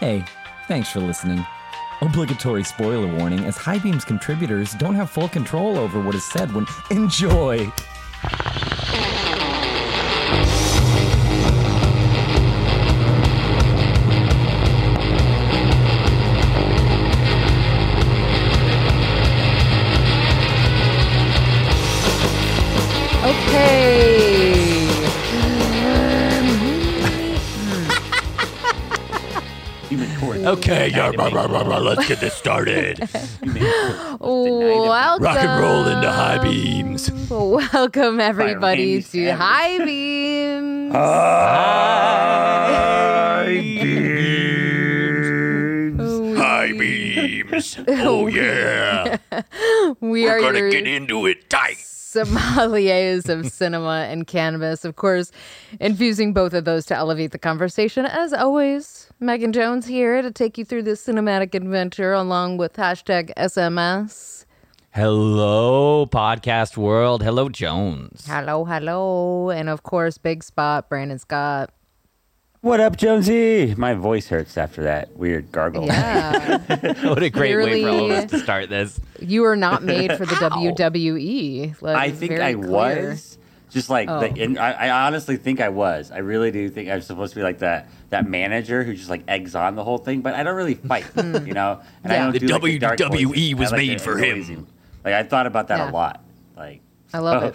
Hey, thanks for listening. Obligatory spoiler warning, as High Beam's contributors don't have full control over what is said when... Enjoy! Okay, let's get this started. Welcome. Rock and roll into High Beams. Welcome, everybody, to High Beams. High Beams. Oh, yeah. We're going to get into it tight. Sommeliers of cinema and cannabis, of course, infusing both of those to elevate the conversation. As always, Megan Jones here to take you through this cinematic adventure along with hashtag SMS. Hello, podcast world. Hello, Jones. Hello, hello. And of course, Big Spot, Brandon Scott. What up, Jonesy? My voice hurts after that weird gargle. Yeah. What a great way for all of us to start this. You are not made for the WWE. Like, I think I was. Just like, I honestly think I was. I really do think I was supposed to be like that manager who just like eggs on the whole thing, but I don't really fight, you know? And I don't do like the WWE was made for him. Like, I thought about that a lot. Like, I love it.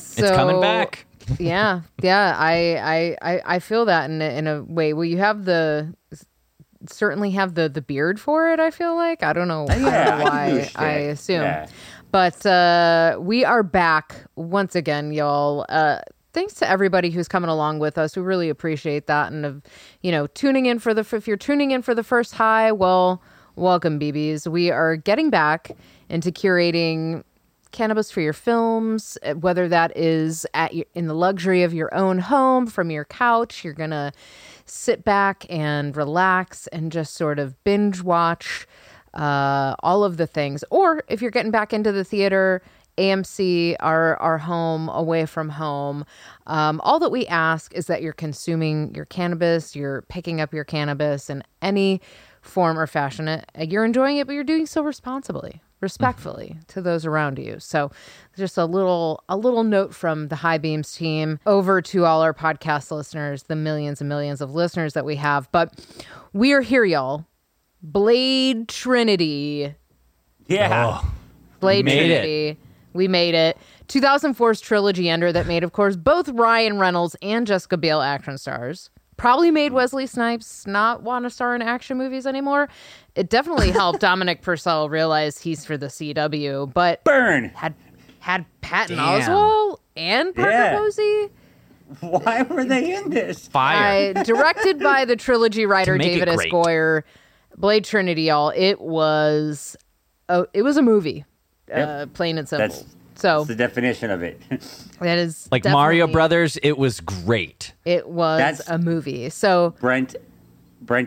So, it's coming back. Yeah. I feel that in a way. Well, you have the beard for it. I feel like I don't know why. I assume, but we are back once again, y'all. Thanks to everybody who's coming along with us. We really appreciate that, and tuning in for the. If you're tuning in for the first high, well, welcome, BBs. We are getting back into curating cannabis for your films, whether that is in the luxury of your own home, from your couch. You're going to sit back and relax and just sort of binge watch all of the things. Or if you're getting back into the theater, AMC, our home, away from home. All that we ask is that you're consuming your cannabis, you're picking up your cannabis in any form or fashion. You're enjoying it, but you're doing so respectfully to those around you. So just a little note from the High Beams team over to all our podcast listeners, the millions and millions of listeners that we have. But we are here, y'all. Blade Trinity. Yeah. Oh, We made it. 2004's trilogy ender that made, of course, both Ryan Reynolds and Jessica Biel action stars. Probably made Wesley Snipes not want to star in action movies anymore. It definitely helped Dominic Purcell realize he's for the CW, but Burn had Patton Oswalt and Parker Posey. Why were they in this? Fire. Directed by the trilogy writer David S. Goyer, Blade Trinity, y'all. It was a movie, plain and simple. That's the definition of it. That is like Mario Brothers. It was great. It was a movie. So Brent,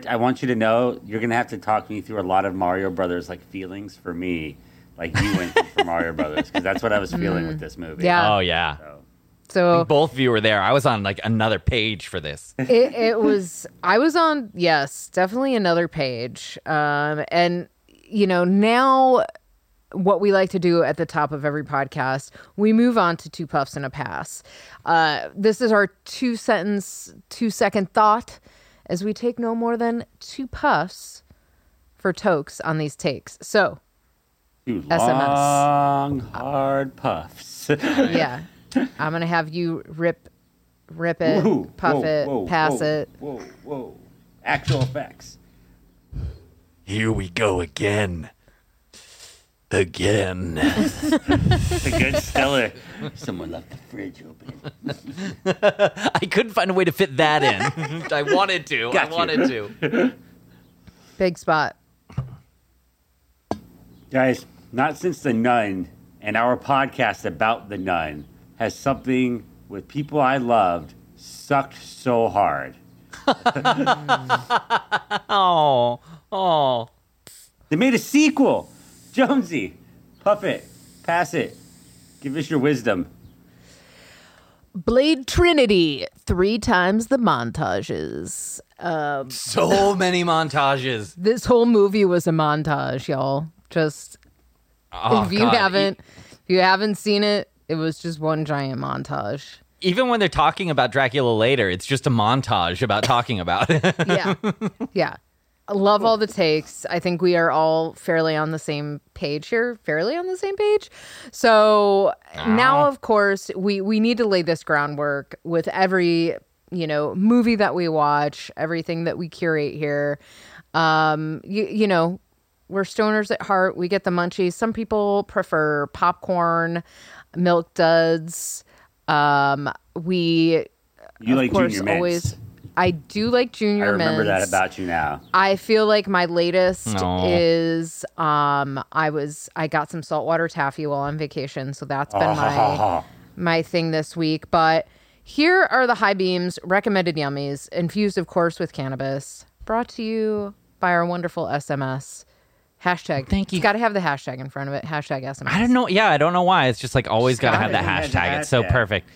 I want you to know you're gonna have to talk me through a lot of Mario Brothers like feelings for me, like you went through for Mario Brothers, because that's what I was feeling with this movie. Yeah. Oh yeah. So both of you were there. I was on like another page for this. I was on definitely another page. And now. What we like to do at the top of every podcast, we move on to two puffs and a pass. This is our 2-second thought as we take no more than two puffs for tokes on these takes. So, two long, hard puffs. Yeah. I'm going to have you rip it, pass it. Whoa. Actual facts. Here we go again. Again. It's a good stellar. Someone left the fridge open. I couldn't find a way to fit that in. I wanted to. Big Spot. Guys, not since The Nun and our podcast about The Nun has something with people I loved sucked so hard. Oh. They made a sequel. Jonesy, puff it, pass it, give us your wisdom. Blade Trinity. 3 times the montages. So many montages. This whole movie was a montage, y'all. Just if you haven't seen it, it was just one giant montage. Even when they're talking about Dracula later, it's just a montage about talking about it. Yeah. I love all the takes. I think we are all fairly on the same page here. So now, of course, we need to lay this groundwork with every, movie that we watch, everything that we curate here. We're stoners at heart. We get the munchies. Some people prefer popcorn, milk duds. I do like Junior Mints. I remember that about you now. I feel like my latest is I got some saltwater taffy while on vacation, so that's been my thing this week. But here are the high beams, recommended yummies, infused, of course, with cannabis. Brought to you by our wonderful SMS. Hashtag. Thank you. It's got to have the hashtag in front of it. Hashtag SMS. I don't know. Yeah, I don't know why. It's just like always got to have the hashtag. It's so perfect.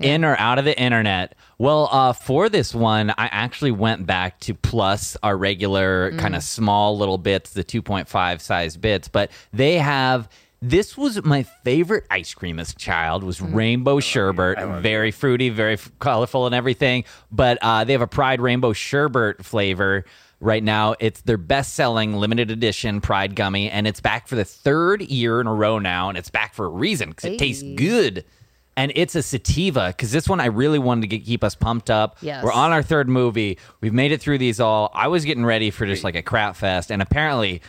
Yeah. In or out of the internet. Well, for this one, I actually went back to Plus, our regular kind of small little bits, the 2.5 size bits. But they have... This was my favorite ice cream as a child, was rainbow sherbet. Very fruity, very colorful and everything. But they have a Pride rainbow sherbet flavor. Right now, it's their best-selling limited edition Pride gummy, and it's back for the 3rd year in a row now, and it's back for a reason because it tastes good. And it's a sativa because this one I really wanted to keep us pumped up. Yes. We're on our 3rd movie. We've made it through these all. I was getting ready for just like a crap fest, and apparently,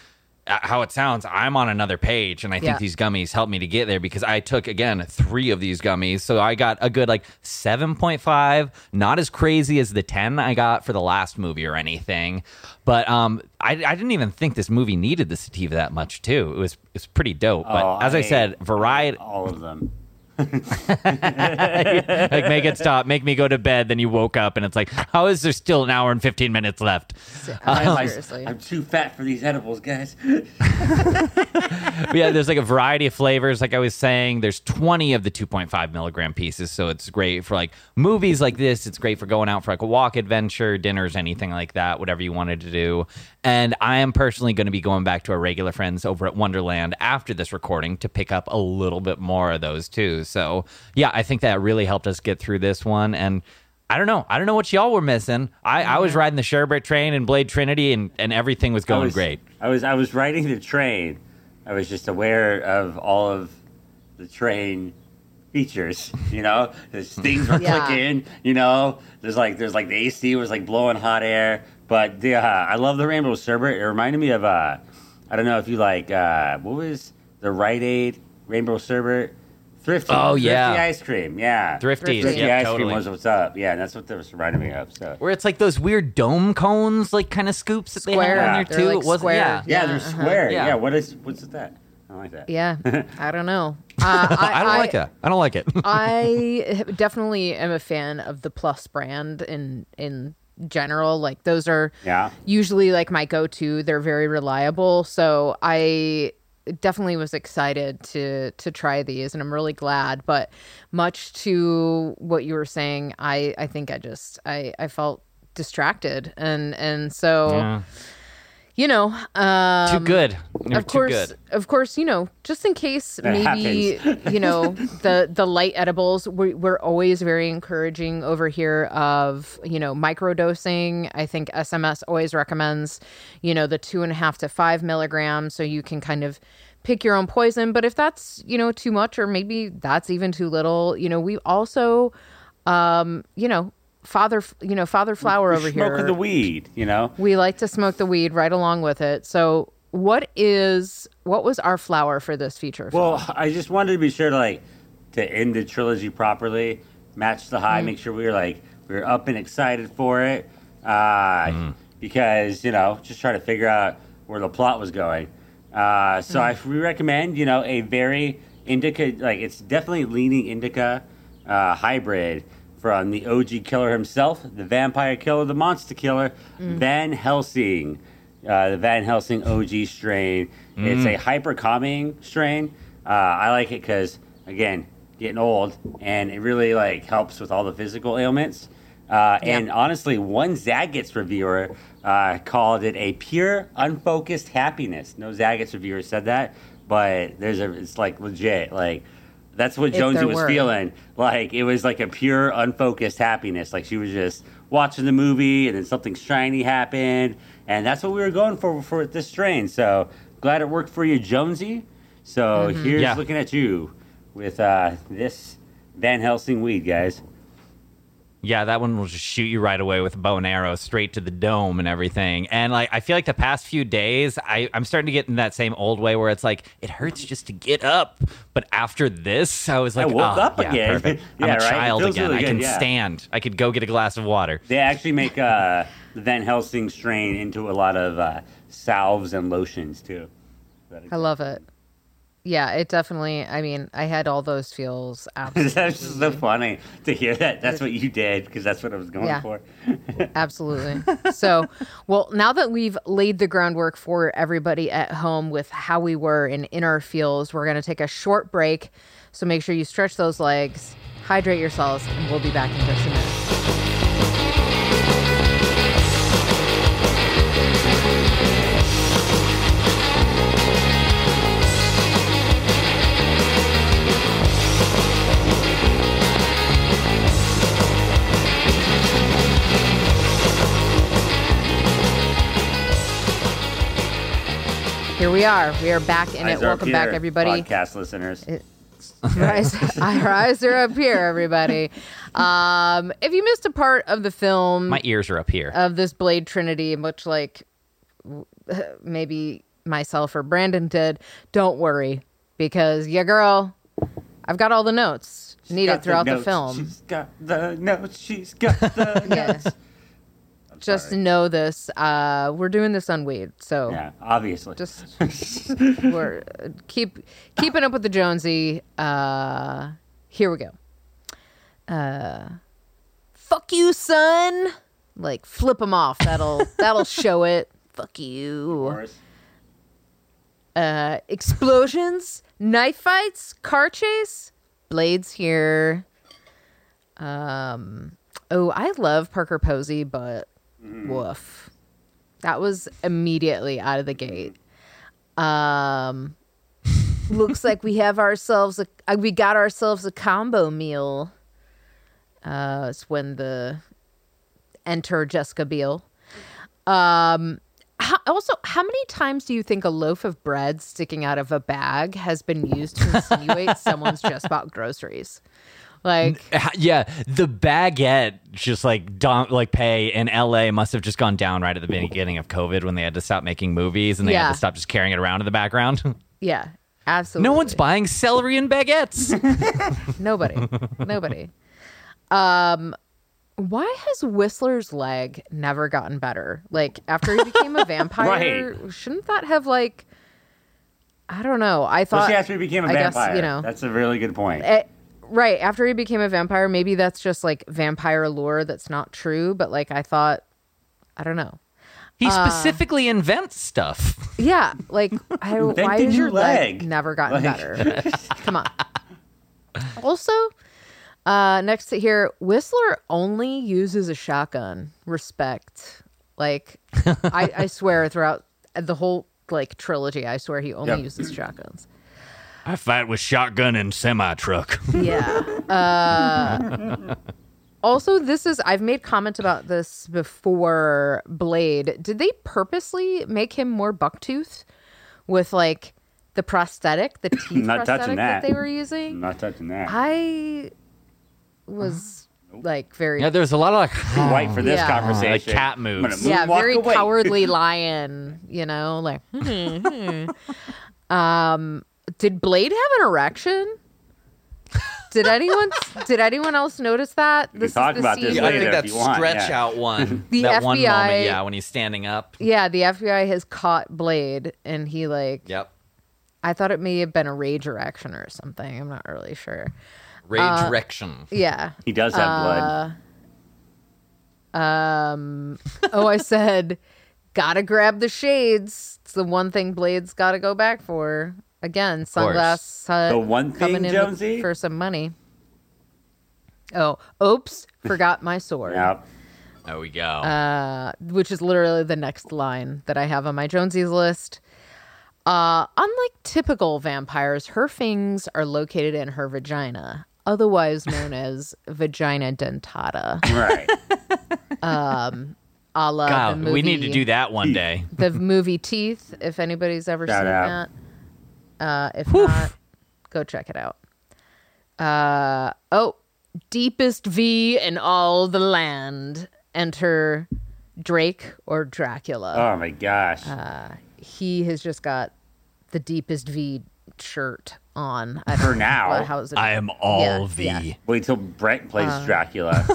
how it sounds, I'm on another page, and I think these gummies helped me to get there because I took, again, 3 of these gummies. So I got a good, 7.5, not as crazy as the 10 I got for the last movie or anything. But I didn't even think this movie needed the sativa that much, too. It's pretty dope. But as I said, variety... All of them. Make it stop, make me go to bed, then you woke up and it's like, how is there still an hour and 15 minutes left? I'm too fat for these edibles, guys. Yeah, there's like a variety of flavors. Like I was saying, there's 20 of the 2.5 milligram pieces, so it's great for like movies like this. It's great for going out for like a walk adventure, dinners, anything like that, whatever you wanted to do. And I am personally going to be going back to our regular friends over at Wonderland after this recording to pick up a little bit more of those too. So, yeah, I think that really helped us get through this one. And I don't know what y'all were missing. I was riding the sherbet train and Blade Trinity, and everything was going great. I was riding the train. I was just aware of all of the train features. There's things were clicking. There's like the AC was like blowing hot air. But I love the rainbow sherbet. It reminded me of I don't know if you like what was the Rite Aid rainbow sherbet. Thrifty. Oh, yeah. Thrifty ice cream, yeah. Thrifty ice cream was what's up. Yeah, and that's what that was reminding me of. So. Where it's like those weird dome cones, like kind of scoops that square. They had in there, too. Like it wasn't, yeah, they're square. Yeah, what's with that? I don't like that. Yeah, I don't know. I don't like it. I definitely am a fan of the Plus brand in general. Like, those are usually like my go-to. They're very reliable, so I... definitely was excited to try these, and I'm really glad. But much to what you were saying, I think I felt distracted, and so too good. Of course, just in case maybe the light edibles, we're always very encouraging over here of microdosing. I think SMS always recommends the 2.5 to 5 milligrams, so you can kind of pick your own poison. But if that's too much, or maybe that's even too little, we also Father Flower over here. Smoking the weed, We like to smoke the weed right along with it. So what was our flower for this feature? Well, I just wanted to be sure to end the trilogy properly, match the high, make sure we were up and excited for it. Because, just try to figure out where the plot was going. We recommend, a very indica, it's definitely leaning indica hybrid. From the OG killer himself, the vampire killer, the monster killer, Van Helsing. The Van Helsing OG strain. It's a hyper-calming strain. I like it because, again, getting old, and it really helps with all the physical ailments. And honestly, one Zagat's reviewer called it a pure, unfocused happiness. No Zagat's reviewer said that, but it's like legit. Like, that's what Jonesy was feeling. Like, it was like a pure, unfocused happiness. Like, she was just watching the movie, and then something shiny happened. And that's what we were going for this train. So glad it worked for you, Jonesy. So here's looking at you with this Van Helsing weed, guys. Yeah, that one will just shoot you right away with a bow and arrow straight to the dome and everything. And like, I feel like the past few days, I'm starting to get in that same old way where it's like, it hurts just to get up. But after this, I was like, I woke up again. Perfect. I'm a child again. Really good, I can stand. I could go get a glass of water. They actually make the Van Helsing strain into a lot of salves and lotions, too. I love it. Yeah, it definitely, I mean, I had all those feels. Absolutely. That's just so funny to hear that. That's what you did, because that's what I was going for. Absolutely. So, well, now that we've laid the groundwork for everybody at home with how we were and in our feels, we're going to take a short break. So make sure you stretch those legs, hydrate yourselves, and we'll be back in just a minute. Here we are. We are back in it. Welcome back, everybody. Podcast listeners. Our eyes are up here, everybody. If you missed a part of the film... My ears are up here. ...of this Blade Trinity, much like maybe myself or Brandon did, don't worry. Because, girl, I've got all the notes needed throughout the film. She's got the notes. She's got the notes. Just know this. We're doing this on weed, so yeah, obviously. Just we're keeping up with the Jonesy. Here we go. Fuck you, son. Like, flip him off. That'll show it. Fuck you. Explosions, knife fights, car chase, Blade's here. Oh, I love Parker Posey, but. Woof. That was immediately out of the gate. Looks like we have ourselves a combo meal. It's when the enter Jessica Biel. How many times do you think a loaf of bread sticking out of a bag has been used to insinuate someone's just bought groceries? Like, yeah, the baguette just pay in LA must have just gone down right at the beginning of COVID when they had to stop making movies and they had to stop just carrying it around in the background. Yeah, absolutely. No one's buying celery and baguettes. Nobody. Why has Whistler's leg never gotten better? Like, after he became a vampire, right. Shouldn't that have I don't know. I thought after he became a vampire, that's a really good point. Right. After he became a vampire, maybe that's just vampire lore that's not true. But I thought, I don't know. He specifically invents stuff. Yeah. Why did your leg never gotten better? Come on. Also, next to here, Whistler only uses a shotgun. Respect. I swear throughout the whole trilogy, I swear he only uses shotguns. I fight with shotgun and semi-truck. Yeah. Also, I've made comments about this before, Blade. Did they purposely make him more bucktooth with, the prosthetic, the teeth not prosthetic that they were using? I'm not touching that. I was, very... Yeah, there's a lot of, white for this conversation. Like cat moves. Yeah, very cowardly lion, Did Blade have an erection? Did anyone else notice that? We talk about this later. I think that stretch-out one. That one moment, when he's standing up. Yeah, the FBI has caught Blade, and he, Yep. I thought it may have been a rage erection or something. I'm not really sure. Rage erection. Yeah. He does have blood. I said, gotta grab the shades. It's the one thing Blade's gotta go back for. Again, Sunglass Hut coming in for some money. Oh, oops, forgot my sword. Yep. There we go. Which is literally the next line that I have on my Jonesy's list. Unlike typical vampires, her fangs are located in her vagina, otherwise known as vagina dentata. Right. A la God, the movie, we need to do that one day. The movie Teeth, if anybody's ever Shout seen out. That. If Oof. Not, go check it out. Deepest V in all the land. Enter Drake or Dracula. Oh, my gosh. He has just got the deepest V shirt on. For now, I am all V. Yeah. Wait till Brent plays Dracula.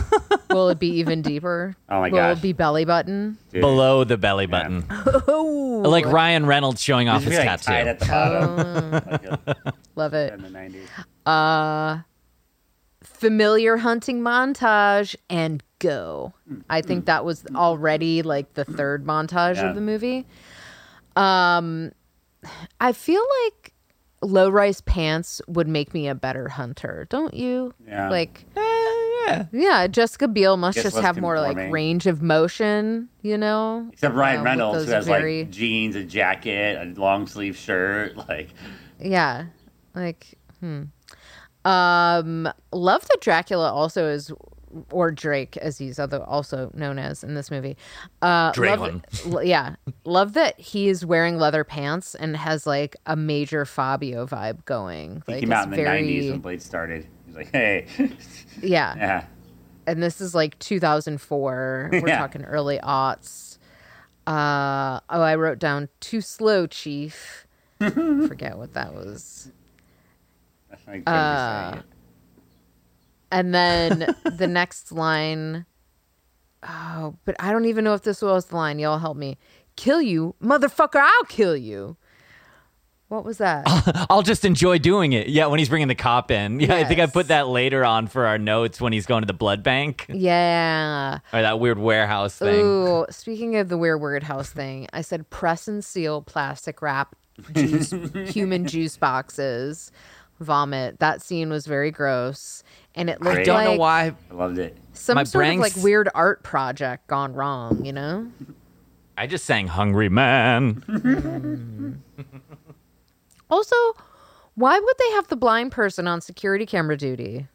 Will it be even deeper? Oh my gosh! Will it be belly button? Dude. Below the belly button. Oh, like Ryan Reynolds showing off his tattoo. Tied at the bottom. Love it. In the 90s. Familiar hunting montage and go. I think that was already like the third montage of the movie. I feel like low rise pants would make me a better hunter, don't you? Yeah. Like, yeah. Jessica Biele must just have more like range of motion, you know. Except Ryan Reynolds, who has like jeans, a jacket, a long sleeve shirt, like. Yeah, like. Love that Dracula also is. Or Drake, as he's also known as in this movie. Love that he is wearing leather pants and has like a major Fabio vibe going. Like, he came out in the 90s when Blade started. He's like, hey. Yeah. And this is like 2004. We're talking early aughts. I wrote down Too Slow, Chief. Forget what that was. That's like saying it. And then the next line, but I don't even know if this was the line. Y'all help me. Kill you, motherfucker, I'll kill you. What was that? I'll just enjoy doing it. Yeah, when he's bringing the cop in. Yeah, yes. I think I put that later on for our notes when he's going to the blood bank. Yeah. Or that weird warehouse thing. Ooh, speaking of the weird warehouse thing, I said press and seal plastic wrap juice, human juice boxes. Vomit. That scene was very gross, and it looked. I don't know why. I loved it. Some sort of like weird art project gone wrong, you know. I just sang "Hungry Man." Also, why would they have the blind person on security camera duty?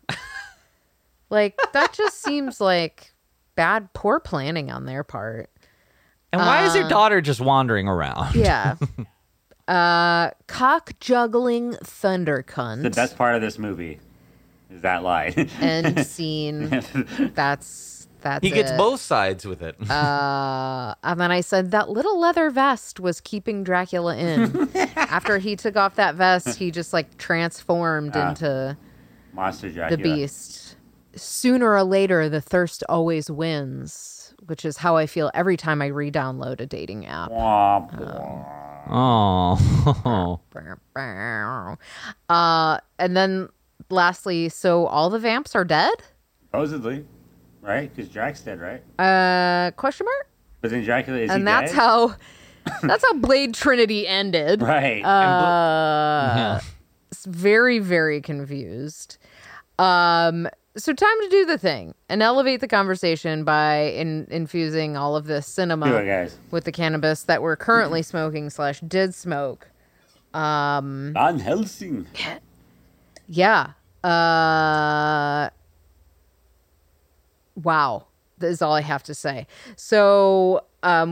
Like that just seems like bad, poor planning on their part. And why is your daughter just wandering around? Yeah. Cock juggling thunder cunt. The best part of this movie is that line. End scene. That's he gets both sides with it. And then I said that little leather vest was keeping Dracula in. After he took off that vest, he just like transformed into Monster Dracula, the beast. Sooner or later, the thirst always wins, which is how I feel every time I re-download a dating app. And then lastly, so all the vamps are dead? Supposedly, right? Because Drax dead, right? Question mark? But then Dracula is dead? And that's how Blade Trinity ended. Right. Very, very confused. So time to do the thing and elevate the conversation by infusing all of this cinema with the cannabis that we're currently smoking / did smoke. Van Helsing. Yeah. Wow. That is all I have to say. So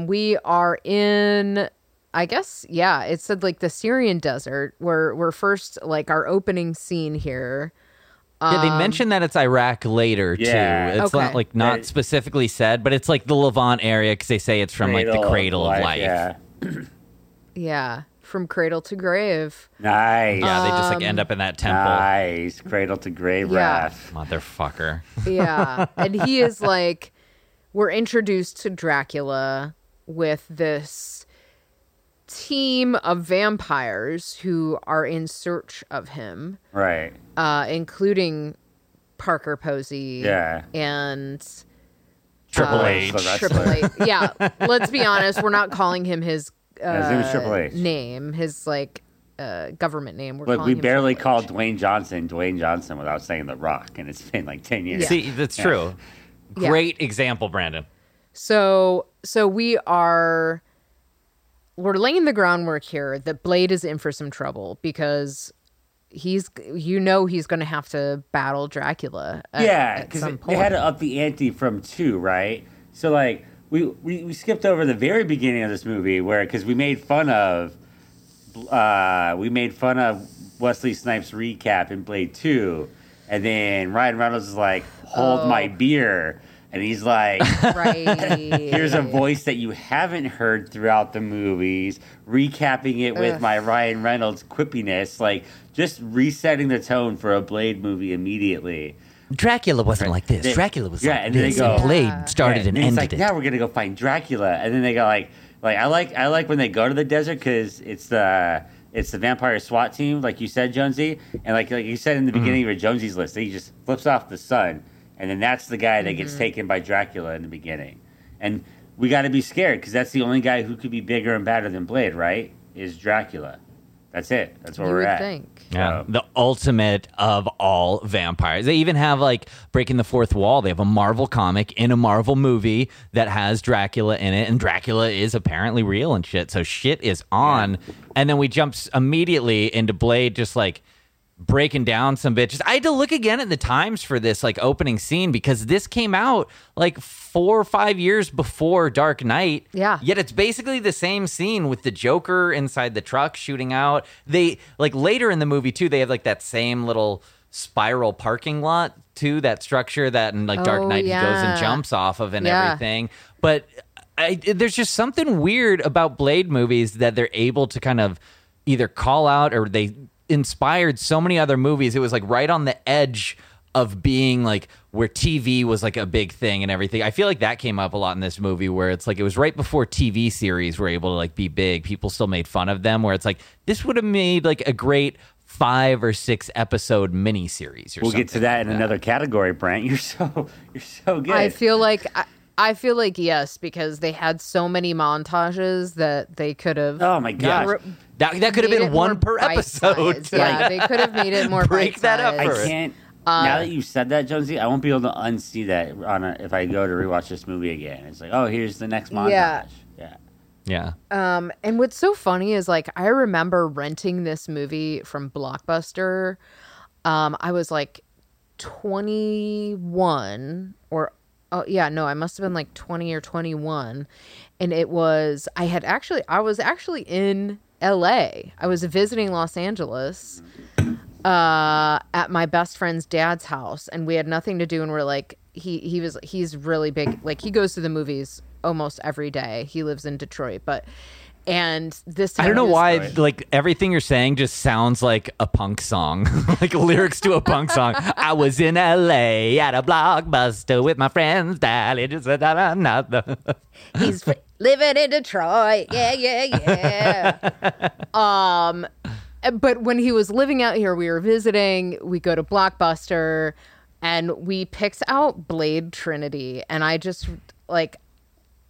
we are in... I guess, yeah, it said like the Syrian desert where we're first like our opening scene here. Yeah, they mentioned that it's Iraq later, too. It's not specifically said, but it's like the Levant area because they say it's from like the cradle of life. Yeah, from cradle to grave. Nice. Yeah, they just like end up in that temple. Nice, cradle to grave wrath. Motherfucker. Yeah, and he is like, we're introduced to Dracula with this team of vampires who are in search of him, right? Including Parker Posey, and Triple H. Yeah, let's be honest, we're not calling him his name. His like government name. We're Look, we barely call Dwayne Johnson without saying The Rock, and it's been like 10 years. Yeah. See, that's true. Great example, Brandon. So we're laying the groundwork here that Blade is in for some trouble because he's going to have to battle Dracula at some point. They had to up the ante from 2, right? So like we skipped over the very beginning of this movie because we made fun of Wesley Snipes' recap in Blade 2, and then Ryan Reynolds is like, hold my beer. And he's like, here's a voice that you haven't heard throughout the movies, recapping it with my Ryan Reynolds quippiness, like just resetting the tone for a Blade movie immediately. Dracula wasn't like this. Dracula was like this. And Blade started and ended it. Now we're going to go find Dracula. And then they go like I like when they go to the desert because it's the vampire SWAT team, like you said, Jonesy. And like you said in the beginning of your Jonesy's list, he just flips off the sun. And then that's the guy that gets taken by Dracula in the beginning. And we got to be scared because that's the only guy who could be bigger and badder than Blade, right? Is Dracula. That's it. That's where we're at. Yeah. The ultimate of all vampires. They even have like breaking the fourth wall. They have a Marvel comic in a Marvel movie that has Dracula in it. And Dracula is apparently real and shit. So shit is on. Yeah. And then we jump immediately into Blade just like breaking down some bitches. I had to look again at the times for this like opening scene because this came out like 4 or 5 years before Dark Knight. Yeah. Yet it's basically the same scene with the Joker inside the truck shooting out. They like later in the movie too, they have like that same little spiral parking lot too, that structure that in like Dark Knight he goes and jumps off of and everything. But there's just something weird about Blade movies that they're able to kind of either call out or they inspired so many other movies. It was like right on the edge of being like where TV was like a big thing and everything. I feel like that came up a lot in this movie where it's like it was right before TV series were able to like be big. People still made fun of them where it's like this would have made like a great 5 or 6 episode miniseries or we'll something. We'll get to that in another category, Brent. You're so good. I feel like yes, because they had so many montages that they could have. Oh my gosh, that could have been one per episode. Yeah, they could have made it more. Break that up. I can't. Now that you said that, Jonesy, I won't be able to unsee that if I go to rewatch this movie again. It's like, oh, here's the next montage. Yeah. And what's so funny is like I remember renting this movie from Blockbuster. I was like 21 or. Oh, yeah, no, I must have been like 20 or 21. And it was, I was actually in L.A. I was visiting Los Angeles at my best friend's dad's house. And we had nothing to do. And we're like, he's really big. Like, he goes to the movies almost every day. He lives in Detroit. But, and this time. I don't know why, like, everything you're saying just sounds like a punk song. Like lyrics to a punk song. I was in L.A. at a Blockbuster with my friends. He's living in Detroit. Yeah. But when he was living out here, we were visiting. We go to Blockbuster, and we picked out Blade Trinity. And I just, like...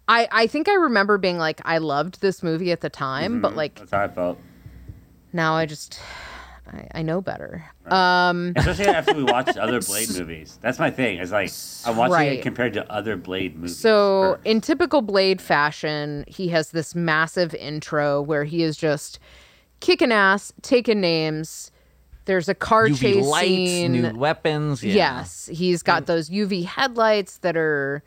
I think I remember being like, I loved this movie at the time, but like... That's how I felt. Now I just... I know better. Right. Especially after we watched other Blade movies. That's my thing. It's like, I'm watching it compared to other Blade movies. So, in typical Blade fashion, he has this massive intro where he is just kicking ass, taking names. There's a car UV chase lights, scene. New weapons. Yeah. Yes. He's got those UV headlights that are...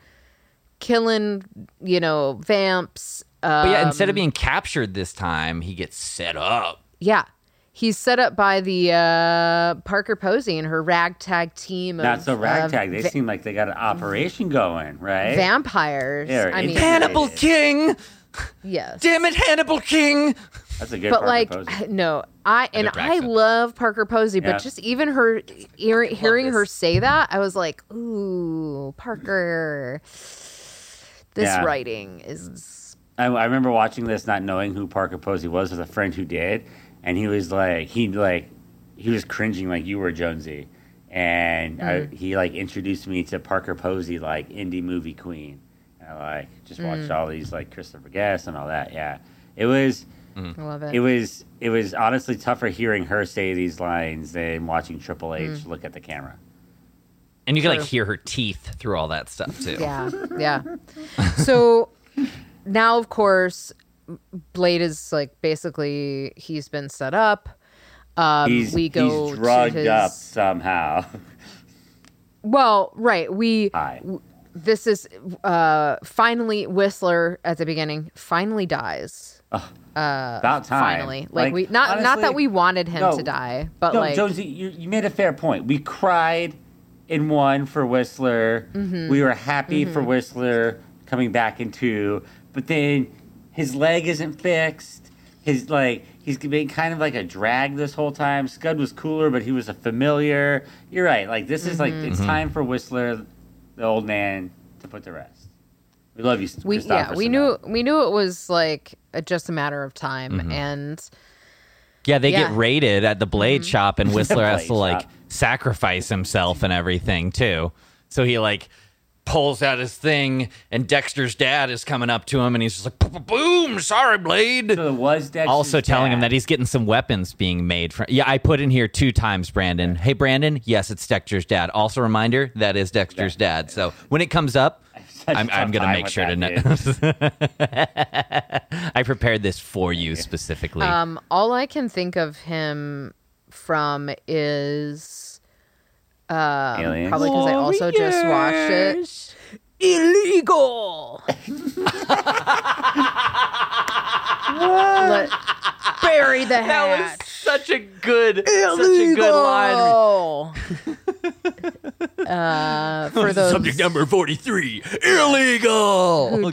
killing, you know, vamps. But yeah, instead of being captured this time, he gets set up. Yeah. He's set up by the Parker Posey and her ragtag team. That's a ragtag. They seem like they got an operation going, right? Vampires. I mean, Hannibal King. Yes. Damn it, Hannibal King. That's a good Parker Posey. But like, no, I love Parker Posey, but just even her hearing her say that, I was like, ooh, Parker. This writing is... I remember watching this not knowing who Parker Posey was with a friend who did, and he was like... He was cringing like you were, Jonesy. And he like introduced me to Parker Posey, like indie movie queen. And I like just watched all these like Christopher Guest and all that. Yeah. It was... Mm-hmm. I love it. It was honestly tougher hearing her say these lines than watching Triple H look at the camera. And you can like hear her teeth through all that stuff too. Yeah, yeah. So now, of course, Blade is like basically he's been set up. He's drugged up somehow. Well, right. This is finally Whistler at the beginning finally dies. About time. Finally, we honestly, not that we wanted him to die, but Jonesy, you made a fair point. We cried in one for Whistler. Mm-hmm. We were happy for Whistler coming back in two, but then his leg isn't fixed. He's been kind of like a drag this whole time. Scud was cooler, but he was a familiar. You're right. This is it's time for Whistler, the old man, to put to rest. We love you, Christopher. We knew it was just a matter of time. And they get raided at the Blade shop, and Whistler has to sacrifice himself and everything too. So he pulls out his thing, and Dexter's dad is coming up to him, and he's just boom, sorry, Blade. So it was Dexter's also telling him that he's getting some weapons being made. I put in here 2 times, Brandon. Hey, Brandon, yes, it's Dexter's dad. Also, reminder, that is Dexter's dad. So when it comes up, I'm going to make sure to know. I prepared this for you specifically. All I can think of him from is... probably because I also just watched it. Illegal! Bury the hatch. That was such a good line. For those subject number 43, illegal. Who don't know?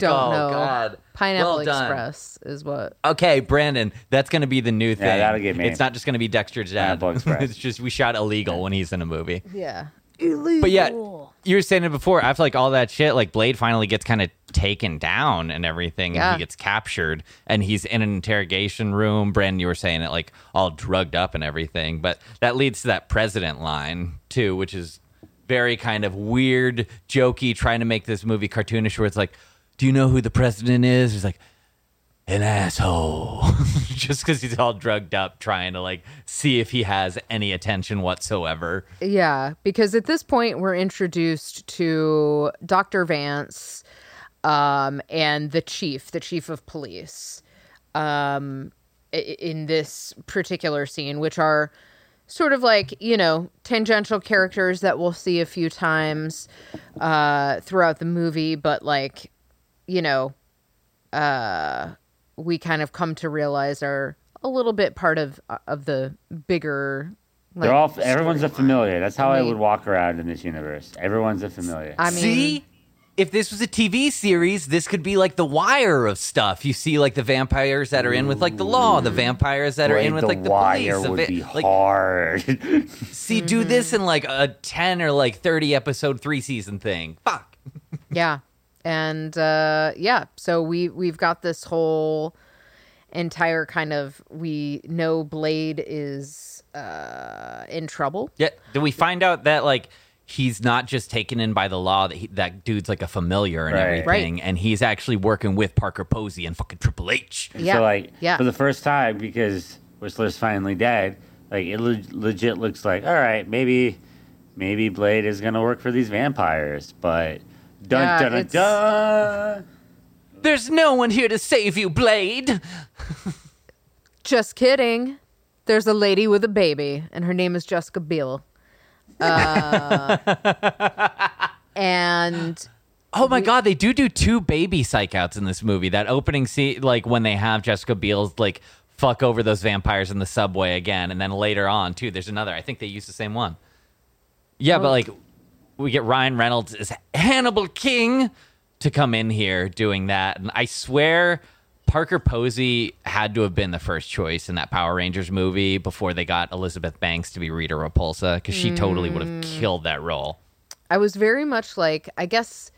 God. Pineapple Express is what. Okay, Brandon, that's going to be the new thing. Yeah, that'll get me. It's not just going to be Dexter's dad. It's just we shot illegal when he's in a movie. Yeah. Illegal. But yeah, you were saying it before. I feel all that shit, Blade finally gets kind of taken down and everything, and he gets captured, and he's in an interrogation room. Brandon, you were saying it, all drugged up and everything. But that leads to that president line, too, which is very kind of weird, jokey, trying to make this movie cartoonish, where it's do you know who the president is? He's an asshole. Just because he's all drugged up, trying to see if he has any attention whatsoever. Yeah, because at this point we're introduced to Dr. Vance and the chief of police in this particular scene, which are sort of tangential characters that we'll see a few times throughout the movie, but we kind of come to realize are a little bit part of the bigger. They're all everyone's a familiar. That's how I would walk around in this universe. Everyone's a familiar. I mean, see, if this was a TV series, this could be The Wire of stuff. You see, the vampires that are in with the law, the vampires that are in with the police. The Wire would be hard. See, do this in a 10 or 30 episode 3-season thing. Fuck. Yeah. And so we've got this whole entire kind of, we know Blade is in trouble. Yeah, then we find out that he's not just taken in by the law, that dude's a familiar and everything, right. And he's actually working with Parker Posey and fucking Triple H. And for the first time, because Whistler's finally dead, it legit looks all right, maybe Blade is gonna work for these vampires, but. Dun, dun, dun, dun. There's no one here to save you, Blade. Just kidding. There's a lady with a baby, and her name is Jessica Biel. And oh my God, they do 2 baby psych-outs in this movie. That opening scene, when they have Jessica Biel's fuck over those vampires in the subway again, and then later on too. There's another. I think they use the same one. Yeah, oh. But we get Ryan Reynolds as Hannibal King to come in here doing that. And I swear Parker Posey had to have been the first choice in that Power Rangers movie before they got Elizabeth Banks to be Rita Repulsa, because she totally would have killed that role. I was very much I guess,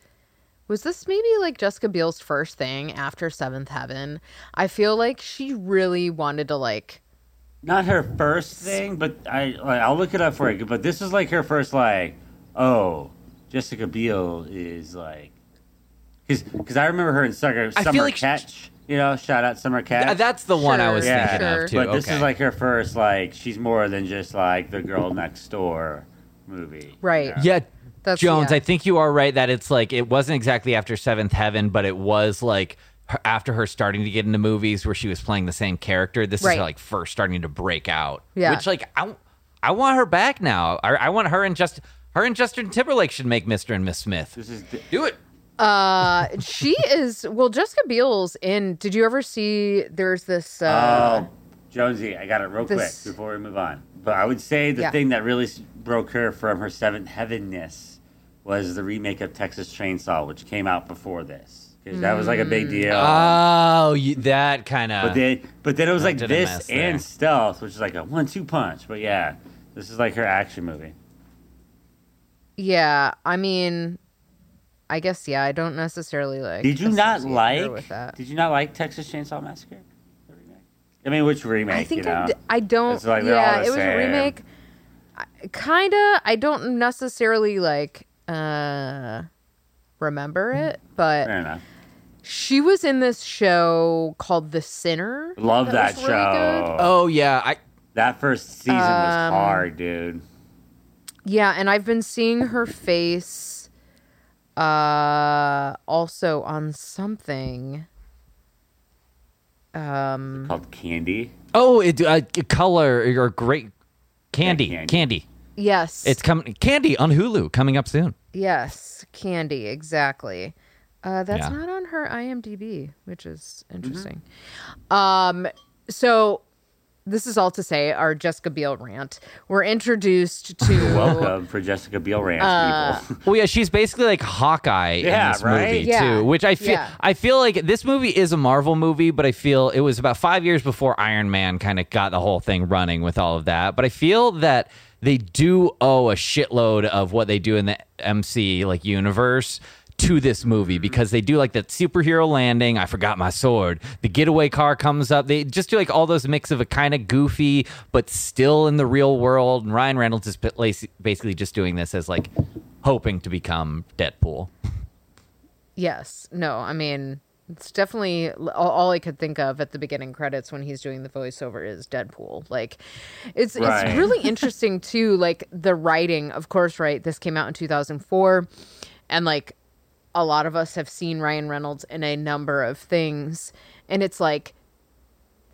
was this maybe Jessica Biel's first thing after Seventh Heaven? I feel she really wanted to Not her first thing, but I'll look it up for you. But this is her first oh, Jessica Biel is because I remember her in Summer Catch. You know, shout out Summer Catch. That's the one I was thinking of, too. But this is like her first, like, she's more than just like the girl next door movie. Right. You know? Yeah. That's, Jones, yeah. I think you are right that it's like, it wasn't exactly after Seventh Heaven, but it was like her, after her starting to get into movies where she was playing the same character. This is her, like, first starting to break out. Yeah. Which, like, I want her back now. I want her and just her and Justin Timberlake should make Mr. and Miss Smith. This is do it. She is, well, Jessica Biel's in, did you ever see, there's this, Jonesy, I got it real quick before we move on. But I would say the thing that really broke her from her Seventh Heaven-ness was the remake of Texas Chainsaw, which came out before this. Because that was like a big deal. Oh, that kind of. But then it was like this and Stealth, which is like a 1-2 punch. But yeah, this is like her action movie. Yeah, I mean, I guess, yeah, I don't necessarily like. Did you not like Texas Chainsaw Massacre? I mean, which remake? I think I don't. It's like yeah, it was a remake. Kinda. I don't necessarily like remember it, but fair enough. She was in this show called The Sinner. Love that show. Really good. Oh yeah, that first season was hard, dude. Yeah, and I've been seeing her face, also on something. Called Candy. Oh, it color or great Candy. Yeah, Candy. Yes, it's coming. Candy on Hulu coming up soon. Yes, Candy. Exactly. That's not on her IMDb, which is interesting. Mm-hmm. So this is all to say our Jessica Biel rant. We're introduced to welcome for Jessica Biel rant. People. Well, yeah, she's basically like Hawkeye in this movie too, which I feel I feel like this movie is a Marvel movie, but I feel it was about 5 years before Iron Man kind of got the whole thing running with all of that. But I feel that they do owe a shitload of what they do in the MC like universe to this movie, because they do like that superhero landing, I forgot my sword, the getaway car comes up, they just do like all those mix of a kind of goofy but still in the real world, and Ryan Reynolds is basically just doing this as like hoping to become Deadpool. Yes, no, I mean it's definitely all I could think of at the beginning credits when he's doing the voiceover is Deadpool. Like it's really interesting too, like the writing, of course, right? This came out in 2004 and like a lot of us have seen Ryan Reynolds in a number of things. And it's like,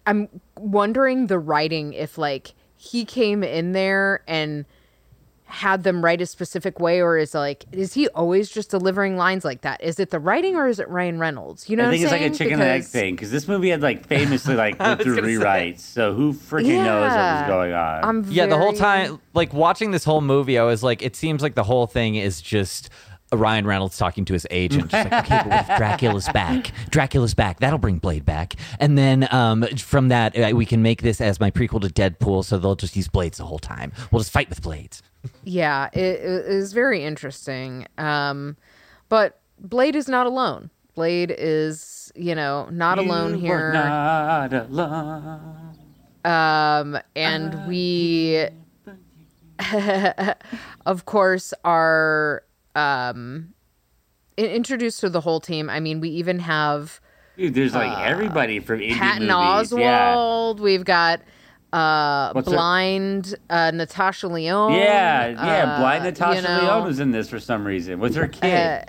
I'm wondering the writing, if like he came in there and had them write a specific way, or is he always just delivering lines like that? Is it the writing or is it Ryan Reynolds? You know what I'm saying? I think it's like a chicken and egg thing. Cause this movie had like famously like went through rewrites. So who freaking knows what was going on? The whole time, like watching this whole movie, I was like, it seems like the whole thing is just Ryan Reynolds talking to his agent, just like, okay, but what if Dracula's back, that'll bring Blade back, and then from that we can make this as my prequel to Deadpool, so they'll just use blades the whole time, we'll just fight with blades. Yeah, it is very interesting, but Blade is not alone. Blade is, you know, not alone here, not alone. And we of course are introduced to the whole team. I mean, we even have there's like everybody from indie Patton movies. Oswalt. Yeah. We've got Natasha Lyonne. Yeah, blind Natasha Lyonne was in this for some reason. What's her kid?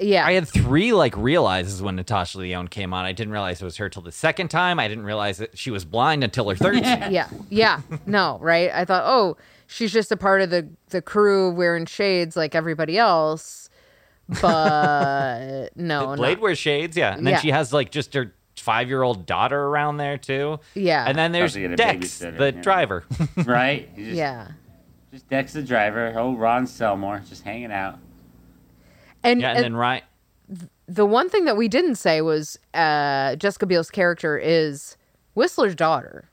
Yeah, I had three like realizes when Natasha Lyonne came on. I didn't realize it was her till the second time. I didn't realize that she was blind until her third time. Yeah, no, right? I thought, oh, she's just a part of the crew wearing shades like everybody else. But no. Blade wears shades, yeah. And then she has like just her 5-year-old daughter around there too. Yeah. And then there's Dex, the driver. Right? Just Dex the driver. Oh, Ron Selmore just hanging out. And then Ryan. The one thing that we didn't say was Jessica Biel's character is Whistler's daughter.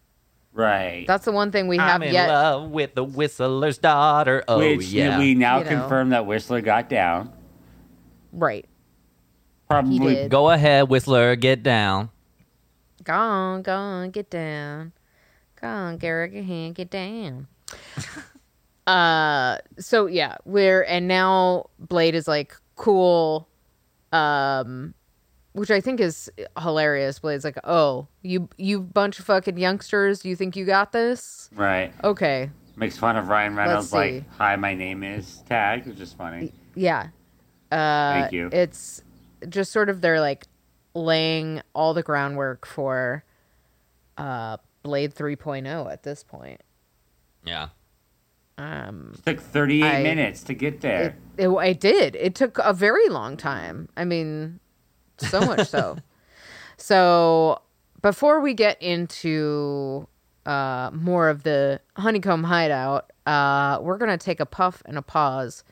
Right. That's the one thing we have yet. I'm in love with the Whistler's daughter. Oh, which, yeah. We now confirm that Whistler got down. Right. Probably. Go ahead, Whistler. Get down. Go on, get down. Go on, Garrick, get down. So, yeah. And now Blade is like, cool. Which I think is hilarious. Blade's like, oh, you bunch of fucking youngsters, you think you got this? Right. Okay. Makes fun of Ryan Reynolds, like, hi, my name is Tag, which is funny. Yeah. Thank you. It's just sort of they're, like, laying all the groundwork for Blade 3.0 at this point. Yeah. It took 38 minutes to get there. It did. It took a very long time. I mean... so much so. So before we get into more of the Honeycomb Hideout, we're going to take a puff and a pause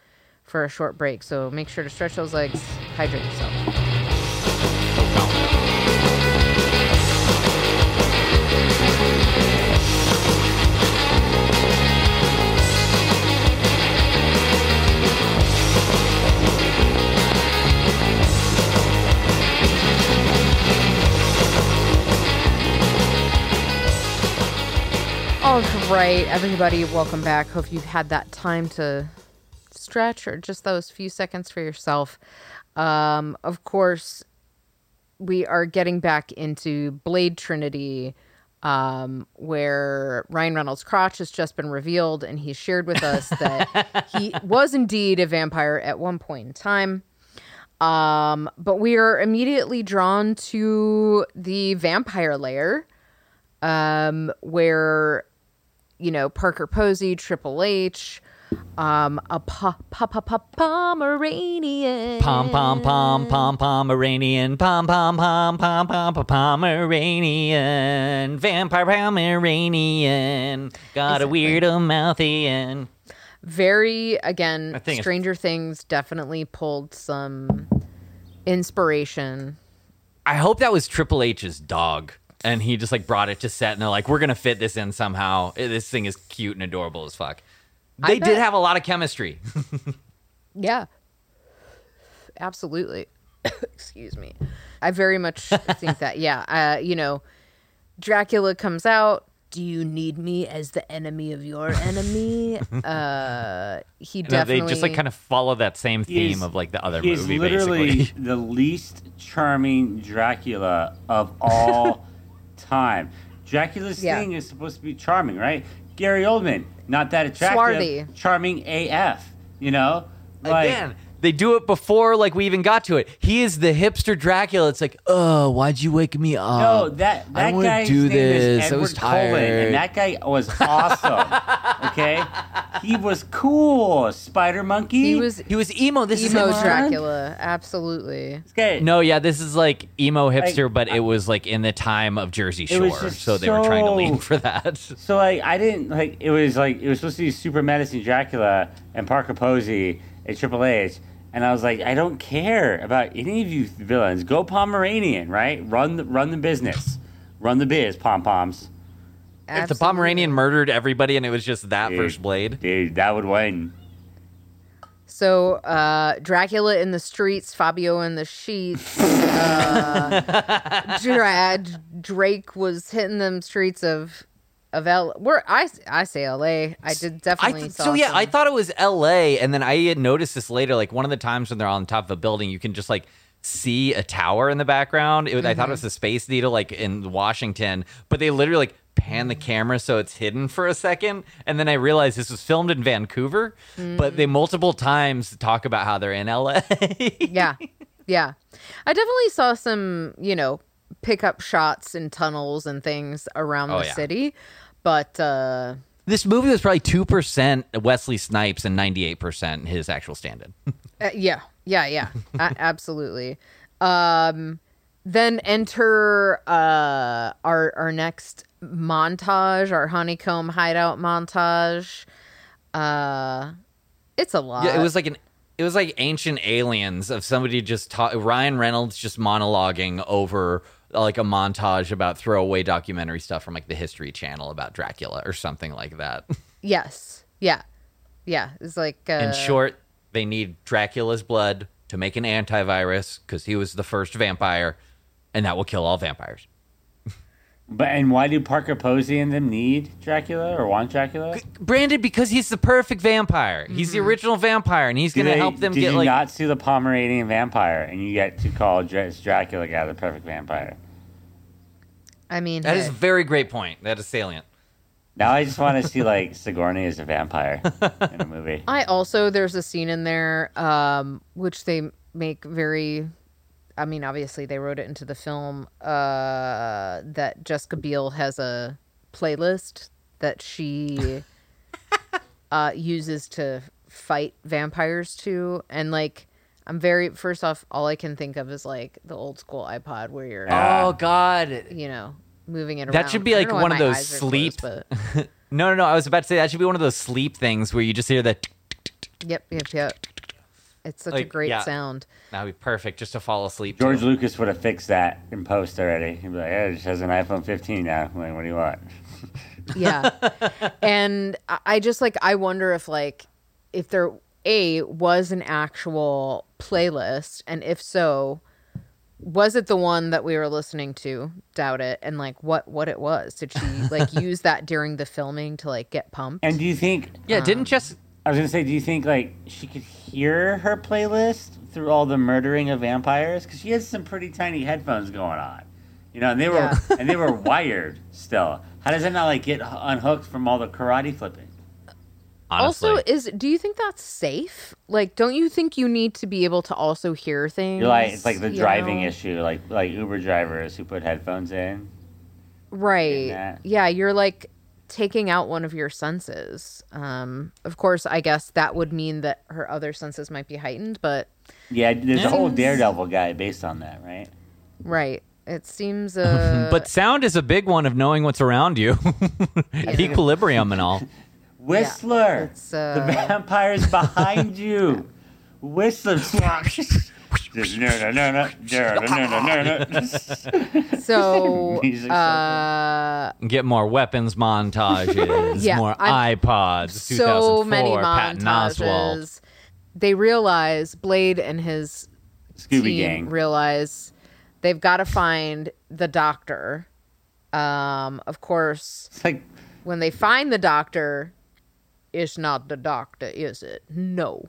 for a short break. So make sure to stretch those legs, hydrate yourself. All right, everybody, welcome back. Hope you've had that time to stretch or just those few seconds for yourself. Of course, we are getting back into Blade Trinity, where Ryan Reynolds' crotch has just been revealed, and he shared with us that he was indeed a vampire at one point in time. But we are immediately drawn to the vampire lair, where... you know, Parker Posey, Triple H, a Pomeranian. Pomeranian. Pomeranian. Vampire Pomeranian. Got a weirdo mouthian. Very, again, Stranger Things definitely pulled some inspiration. I hope that was Triple H's dog. And he just, like, brought it to set, and they're like, we're going to fit this in somehow. This thing is cute and adorable as fuck. They did have a lot of chemistry. Yeah. Absolutely. Excuse me. I very much think that, yeah. You know, Dracula comes out. Do you need me as the enemy of your enemy? He definitely... They just, like, kind of follow that same theme of, like, the other movie, basically. He's literally the least charming Dracula of all... time. Dracula's thing is supposed to be charming, right? Gary Oldman, not that attractive. Swarthy. Charming AF, you know? Like, again, they do it before like we even got to it. He is the hipster Dracula. It's like, oh, why'd you wake me up? No, that guy's name is Edward Cullen, and that guy was awesome. Okay? He was cool. Spider Monkey. He was emo. This is emo Dracula. Absolutely. No, yeah, this is like emo hipster, like, but it was like in the time of Jersey Shore, so they were trying to lean for that. So like I didn't like it was supposed to be Super Medicine Dracula and Parker Posey and Triple H, and I was like, I don't care about any of you villains. Go Pomeranian, right? Run the business, run the biz, pom poms. If the Pomeranian murdered everybody and it was just that versus Blade. Dude, that would win. So, Dracula in the streets, Fabio in the sheets. Drake was hitting them streets of L. Where I say L.A. I did definitely. I thought it was L.A. And then I had noticed this later. Like one of the times when they're on top of a building, you can just like see a tower in the background. I thought it was the Space Needle, like in Washington, but they literally like pan the camera so it's hidden for a second, and then I realized this was filmed in Vancouver, but they multiple times talk about how they're in LA. yeah I definitely saw some, you know, pickup shots and tunnels and things around the city, but this movie was probably 2% Wesley Snipes and 98% his actual stand-in. yeah absolutely. Then enter our next montage, our Honeycomb Hideout montage. It's a lot. Yeah, it was like Ancient Aliens of somebody just Ryan Reynolds just monologuing over like a montage about throwaway documentary stuff from like the History Channel about Dracula or something like that. Yes. Yeah. Yeah. It's like in short, they need Dracula's blood to make an antivirus because he was the first vampire, and that will kill all vampires. But and why do Parker Posey and them need Dracula or want Dracula? Brandon, because he's the perfect vampire. Mm-hmm. He's the original vampire, and he's going to help them get like. Did you not see the Pomeranian vampire, and you get to call Dracula guy the perfect vampire? I mean, that is a very great point. That is salient. Now I just want to see like Sigourney as a vampire in a movie. I also there's a scene in there which they make very. I mean, obviously they wrote it into the film that Jessica Biel has a playlist that she uses to fight vampires to. And like, I'm first off, all I can think of is like the old school iPod where you're, oh God, you know, moving it around. That should be like one of those sleep. Close, but... No. I was about to say that should be one of those sleep things where you just hear the. Yep. It's such a great sound. That would be perfect just to fall asleep. George Lucas would have fixed that in post already. He'd be like, yeah, it just has an iPhone 15 now. I'm like, what do you want? Yeah. And I just, like, I wonder if there, was an actual playlist. And if so, was it the one that we were listening to? Doubt it. And, like, what it was? Did she, like, use that during the filming to, like, get pumped? And do you think... Yeah, I was going to say, do you think, like, she could hear her playlist through all the murdering of vampires? Because she has some pretty tiny headphones going on. You know, and they were and they were wired still. How does it not, like, get unhooked from all the karate flipping? Honestly. Also, do you think that's safe? Like, don't you think you need to be able to also hear things? You're like, it's like the driving issue, like Uber drivers who put headphones in. Right. Yeah, you're, like... taking out one of your senses. Of course, I guess that would mean that her other senses might be heightened, but... Yeah, there's a whole Daredevil guy based on that, right? Right. It seems... But sound is a big one of knowing what's around you. Equilibrium and all. Whistler! Yeah, the vampire's behind you! Whistler! So get more weapons montages, more iPods, so many Patton Oswalt. They realize Blade and his Scooby Gang realize they've got to find the doctor. Of course, it's like, when they find the doctor, it's not the doctor, is it? No,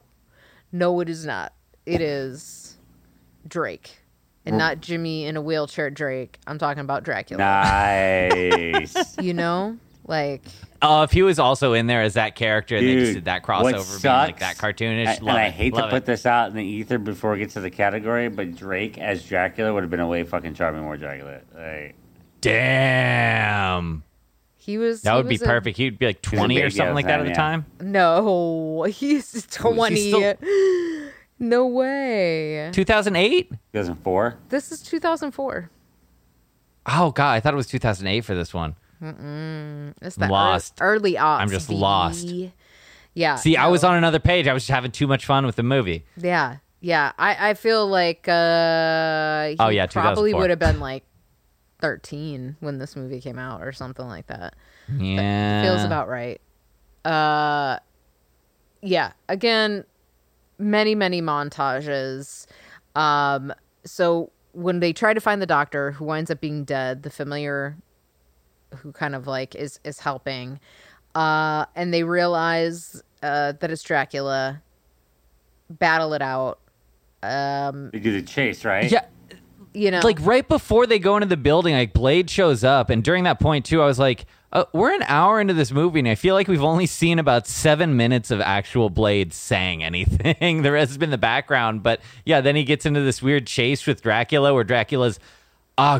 it is not. It is Drake, and not Jimmy in a wheelchair Drake. I'm talking about Dracula. Nice. You know? Like... Oh, if he was also in there as that character, dude, they just did that crossover, being like that cartoonish. I hate to put this out in the ether before we get to the category, but Drake as Dracula would have been a way fucking charming more Dracula. Like, damn. That would be perfect. He'd be like 20 or something like that at the time. No, he's 20. No way. 2008? 2004? This is 2004. Oh, God. I thought it was 2008 for this one. Mm-mm. It's that lost. Early aughts. I'm just lost. Yeah. See, I was on another page. I was just having too much fun with the movie. Yeah. Yeah. I feel like he probably would have been like 13 when this movie came out or something like that. Yeah. But feels about right. Yeah. Again... many, many montages. So when they try to find the doctor, who winds up being dead, the familiar who kind of like is helping. And they realize that it's Dracula, battle it out. They do the chase, right? Yeah. You know, like right before they go into the building, like Blade shows up. And during that point too, I was like, we're an hour into this movie, and I feel like we've only seen about 7 minutes of actual Blade saying anything. The rest has been the background. But yeah, then he gets into this weird chase with Dracula where Dracula's,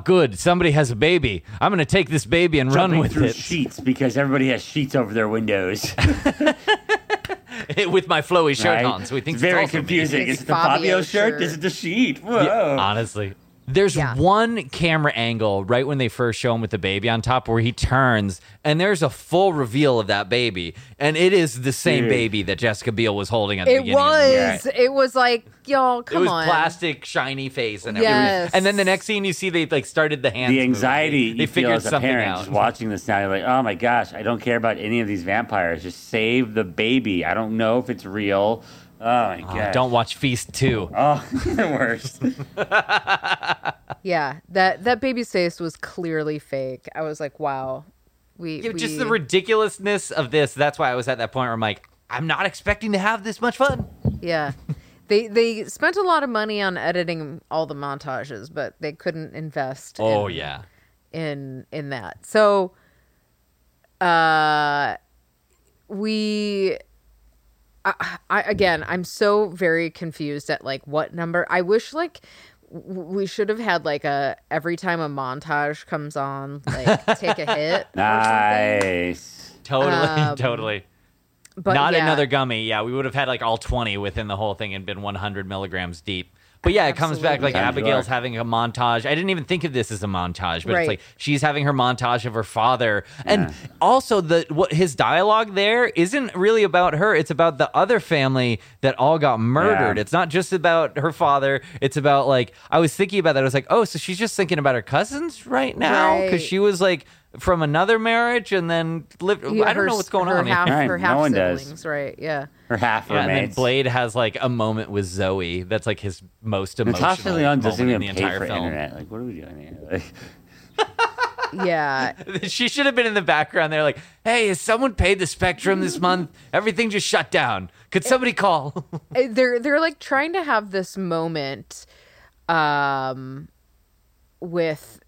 good, somebody has a baby. I'm going to take this baby and run with it. Sheets, because everybody has sheets over their windows. With my flowy shirt on. So we think it's very confusing. Is it the Fabio shirt? Is it the sheet? Whoa. Yeah, honestly. There's one camera angle right when they first show him with the baby on top where he turns, and there's a full reveal of that baby. And it is the same baby that Jessica Biel was holding at the beginning. It was. It was like, y'all, come on. It was plastic, shiny face and everything. Yes. And then the next scene you see, they like started the hands. The anxiety they figured as something out. Just watching this now, you're like, oh my gosh, I don't care about any of these vampires. Just save the baby. I don't know if it's real. Oh my God! Don't watch Feast 2. Oh, the worst. Yeah. That baby's face was clearly fake. I was like, wow. Just the ridiculousness of this. That's why I was at that point where I'm like, I'm not expecting to have this much fun. Yeah. They spent a lot of money on editing all the montages, but they couldn't invest. In that. So, I'm so very confused at like what number. I wish like we should have had like a every time a montage comes on, like take a hit. Nice. Totally. But not another gummy. Yeah, we would have had like all 20 within the whole thing and been 100 milligrams deep. But yeah, it comes back like Abigail's having a montage. I didn't even think of this as a montage, but it's like she's having her montage of her father. And also his dialogue there isn't really about her. It's about the other family that all got murdered. Yeah. It's not just about her father. It's about like, I was thinking about that. I was like, oh, so she's just thinking about her cousins right now? Because she was like from another marriage and then lived. I don't know what's going on here. Her half siblings, right? Yeah. Her half roommates. And then Blade has like a moment with Zoe that's like his most emotional moment doesn't even in the entire film. Internet. Like, what are we doing here? Yeah. She should have been in the background there like, hey, has someone paid the Spectrum this month? Everything just shut down. Could somebody call? They're like trying to have this moment with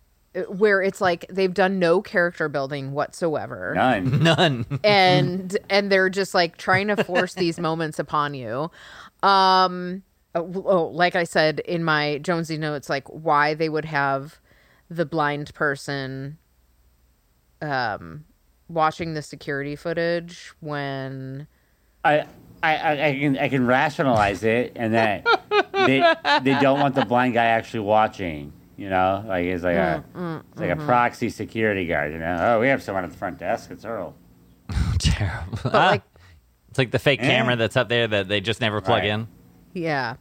where it's like they've done no character building whatsoever. None. And they're just like trying to force these moments upon you. Like I said in my Jonesy notes, like why they would have the blind person watching the security footage when I can rationalize it, and that they don't want the blind guy actually watching. You know, like it's like a proxy security guard. You know, oh, we have someone at the front desk. It's Earl. Oh, terrible! But it's like the fake camera that's up there that they just never plug in. Yeah.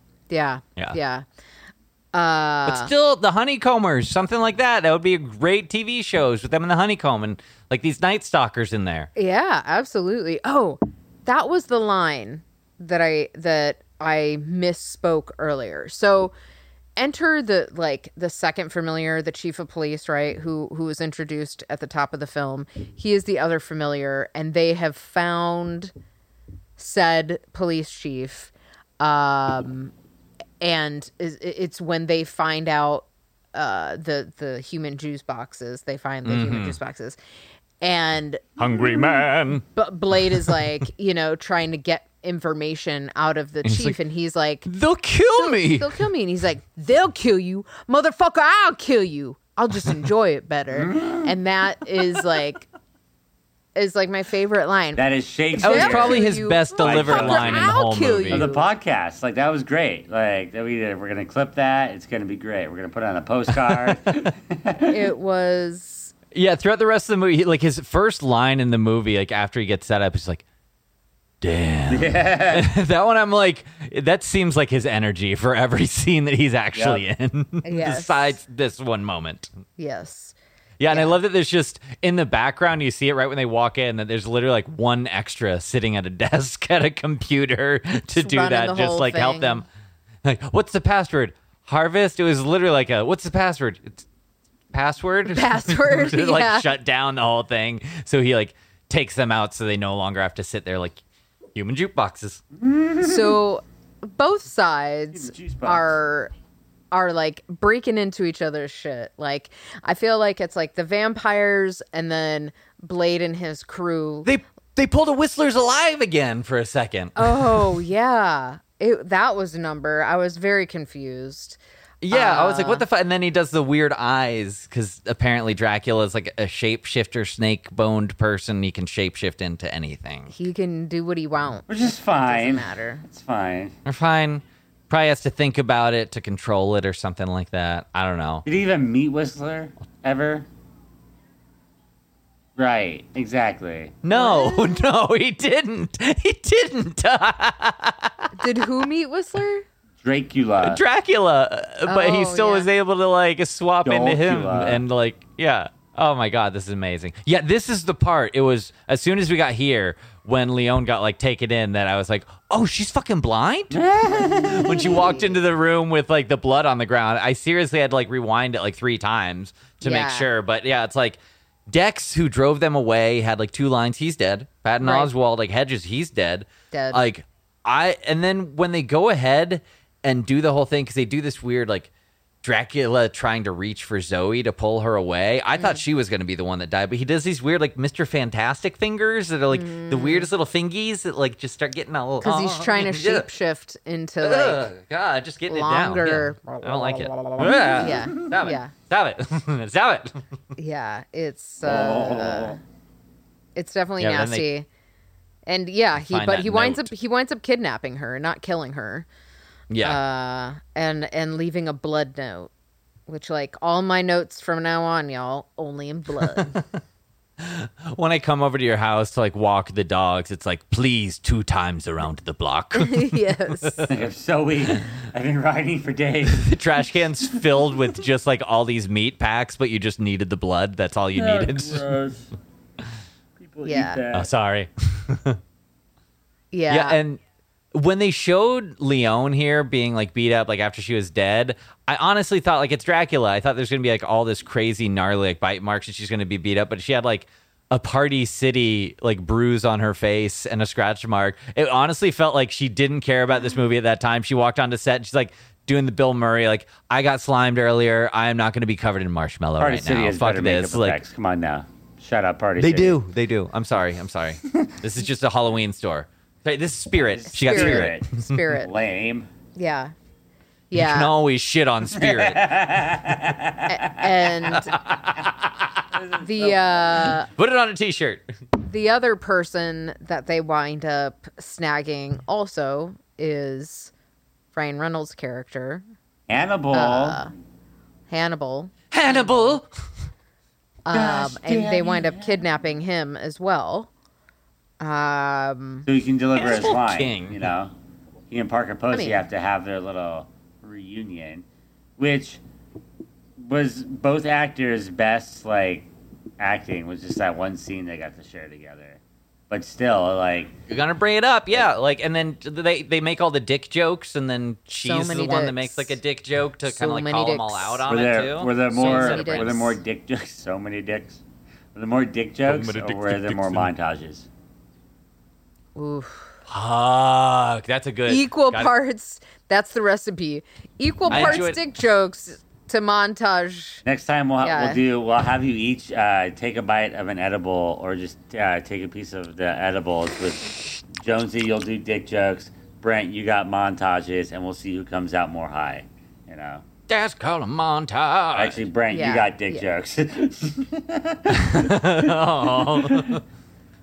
But still, the Honeycombers, something like that. That would be a great TV shows with them in the honeycomb and like these night stalkers in there. Yeah, absolutely. Oh, that was the line that I misspoke earlier. So. Enter the second familiar, the chief of police, right, who was introduced at the top of the film. He is the other familiar, and they have found said police chief. And it's when they find out the human juice boxes. They find the human juice boxes. And hungry man. But Blade is like, you know, trying to get information out of the chief, and he's like, they'll kill me, and he's like, they'll kill you, motherfucker, I'll kill you, I'll just enjoy it better. And that is like my favorite line. That is Shakespeare. That was probably his best delivered line in the whole movie. Of the podcast, like, that was great. Like, we're gonna clip that. It's gonna be great. We're gonna put it on a postcard. It was throughout the rest of the movie. Like, his first line in the movie, like after he gets set up, he's like, damn. Yeah. That one, I'm like, that seems like his energy for every scene that he's actually in. Yes. Besides this one moment. Yes. Yeah, and I love that there's just, in the background, you see it right when they walk in, that there's literally like one extra sitting at a desk at a computer to do that, just like thing. Help them. Like, what's the password? Harvest? It was literally like what's the password? It's password? Like, shut down the whole thing. So he like takes them out so they no longer have to sit there like, human jukeboxes. So both sides are like breaking into each other's shit. Like, I feel like it's like the vampires and then Blade and his crew. They pulled a Whistler's Alive again for a second. Oh yeah. That was a number. I was very confused. Yeah, I was like, what the fuck? And then he does the weird eyes, because apparently Dracula is like a shapeshifter, snake-boned person. He can shapeshift into anything. He can do what he wants. Which is fine. It doesn't matter. It's fine. Or fine. Probably has to think about it to control it or something like that. I don't know. Did he even meet Whistler ever? Right, exactly. No, he didn't. Did who meet Whistler? Dracula, but he still was able to like swap into him and like, yeah. Oh my God, this is amazing. Yeah, this is the part. It was as soon as we got here when Leon got like taken in that I was like, oh, she's fucking blind? When she walked into the room with like the blood on the ground, I seriously had to like rewind it like 3 times to make sure. But yeah, it's like Dex, who drove them away, had like 2 lines. He's dead. Patton Oswalt, like Hedges, he's dead. Dead. Like and then when they go ahead and do the whole thing, because they do this weird like Dracula trying to reach for Zoe to pull her away. I thought she was going to be the one that died, but he does these weird like Mr. Fantastic fingers that are like the weirdest little fingies that like just start getting all because he's trying to shapeshift into like God, just getting longer. It down. Yeah. I don't like it. Yeah, stop it. Yeah, it's definitely nasty. And yeah, he winds up kidnapping her, not killing her. Yeah, and leaving a blood note, which like all my notes from now on, y'all, only in blood. When I come over to your house to like walk the dogs, it's like, please 2 times around the block. Yes. They're so weak. I've been riding for days. The trash can's filled with just like all these meat packs, but you just needed the blood. That's all you needed. Gross. People eat that. Oh, sorry. Yeah, and when they showed Leon here being like beat up, like after she was dead, I honestly thought like it's Dracula. I thought there's going to be like all this crazy gnarly like bite marks and she's going to be beat up, but she had like a Party City like bruise on her face and a scratch mark. It honestly felt like she didn't care about this movie at that time. She walked onto set and she's like doing the Bill Murray, like I got slimed earlier. I am not going to be covered in marshmallow Party right City now. Fuck this. Like, come on now. Shout out Party City. They do. I'm sorry. This is just a Halloween store. This is Spirit. She got Spirit. Lame. Yeah. You can always shit on Spirit. And put it on a t-shirt. The other person that they wind up snagging also is Ryan Reynolds' character. Hannibal. Gosh, and they wind up kidnapping him as well. So he can deliver his line, you know. He and Parker Posey have to have their little reunion, which was both actors' best, like, acting was just that one scene they got to share together. But still, like, you're gonna bring it up, yeah. Like, and then they make all the dick jokes, and then she's the one that makes like a dick joke to kind of like call them all out on it too. Were there more dick jokes? So many dicks. Were there more dick jokes, or were there more montages? Oof. Fuck. That's a good. Equal parts. That's the recipe. Equal parts dick jokes to montage. Next time we'll have you each take a bite of an edible or just take a piece of the edibles with Jonesy. You'll do dick jokes. Brent, you got montages, and we'll see who comes out more high. You know. That's called a montage. Actually, Brent, you got dick jokes. Oh.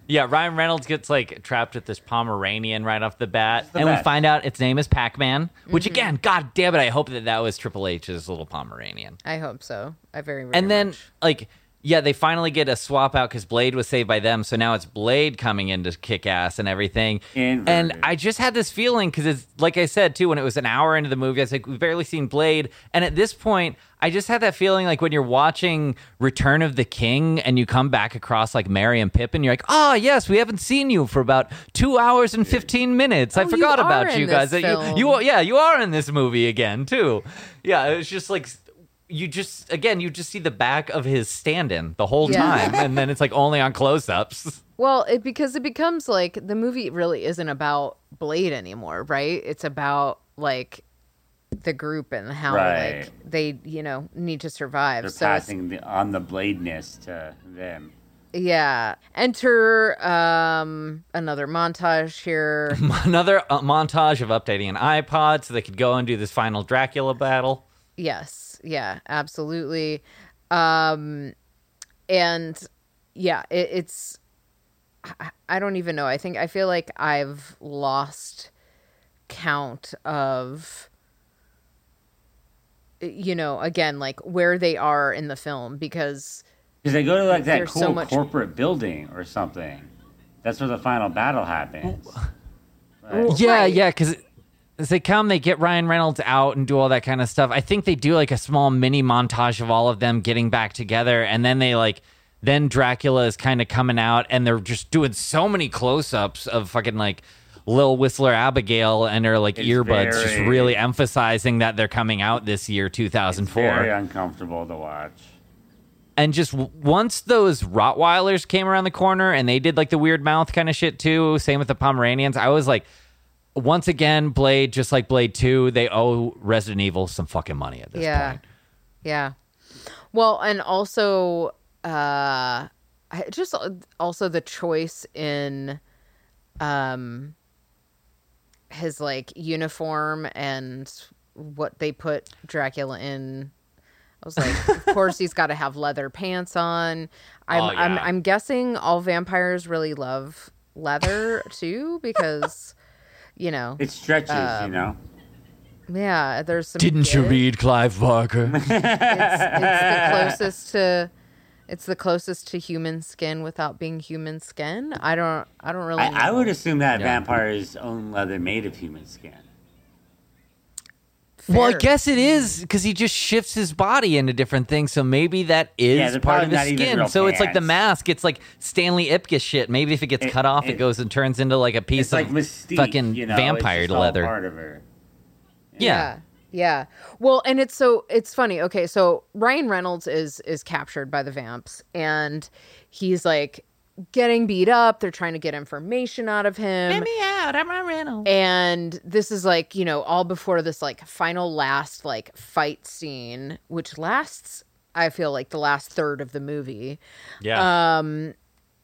Yeah, Ryan Reynolds gets, like, trapped with this Pomeranian right off the bat. We find out its name is Pac-Man, which, again, God damn it, I hope that was Triple H's little Pomeranian. I hope so. I very much. And then, like, yeah, they finally get a swap out because Blade was saved by them, so now it's Blade coming in to kick ass and everything. Inverted. And I just had this feeling because it's, like I said, too, when it was an hour into the movie, I was like, we've barely seen Blade. And at this point, I just had that feeling like when you're watching Return of the King and you come back across like Merry and Pippin, you're like, oh, yes, we haven't seen you for about 2 hours and 15 minutes. I forgot about you guys. You are in this movie again, too. Yeah, it was just like you just see the back of his stand-in the whole time. And then it's like only on close-ups. Well, because it becomes like the movie really isn't about Blade anymore, right? It's about like the group and how like they need to survive. They're passing on the Bladeness to them. Yeah. Enter another montage here. Another montage of updating an iPod so they could go and do this final Dracula battle. Yes. Yeah. Absolutely. And yeah, it's. I don't even know. I feel like I've lost count of, again, like where they are in the film because they go to like that cool corporate building or something. That's where the final battle happens. Right. Yeah, because As they come, they get Ryan Reynolds out and do all that kind of stuff. I think they do like a small mini montage of all of them getting back together. And then they like, then Dracula is kind of coming out and they're just doing so many close-ups of fucking like Lil Whistler Abigail and her like earbuds, very, just really emphasizing that they're coming out this year, 2004. It's very uncomfortable to watch. And just once those Rottweilers came around the corner and they did like the weird mouth kind of shit too, same with the Pomeranians, I was like, once again, Blade, just like Blade 2, they owe Resident Evil some fucking money at this point. Yeah. Well, and also, just also the choice in his like uniform and what they put Dracula in. I was like, of course he's got to have leather pants on. I'm guessing all vampires really love leather too, because you know, it stretches, you know. Yeah, there's some. Didn't you read Clive Barker? It's the closest to human skin without being human skin. I don't really. I would assume that vampires own leather made of human skin. Fair. Well, I guess it is because he just shifts his body into different things. So maybe that is part of his skin. So it's like the mask. It's like Stanley Ipkiss shit. Maybe if it gets cut off, it goes and turns into like a piece of like Mystique, fucking vampire leather. Part of her. Yeah. Well, and it's funny. Okay, so Ryan Reynolds is captured by the vamps, and he's like getting beat up. They're trying to get information out of him. Let me out. I'm Ryan Reynolds. And this is like, you know, all before this like final last like fight scene, which lasts, I feel like, the last third of the movie. Yeah.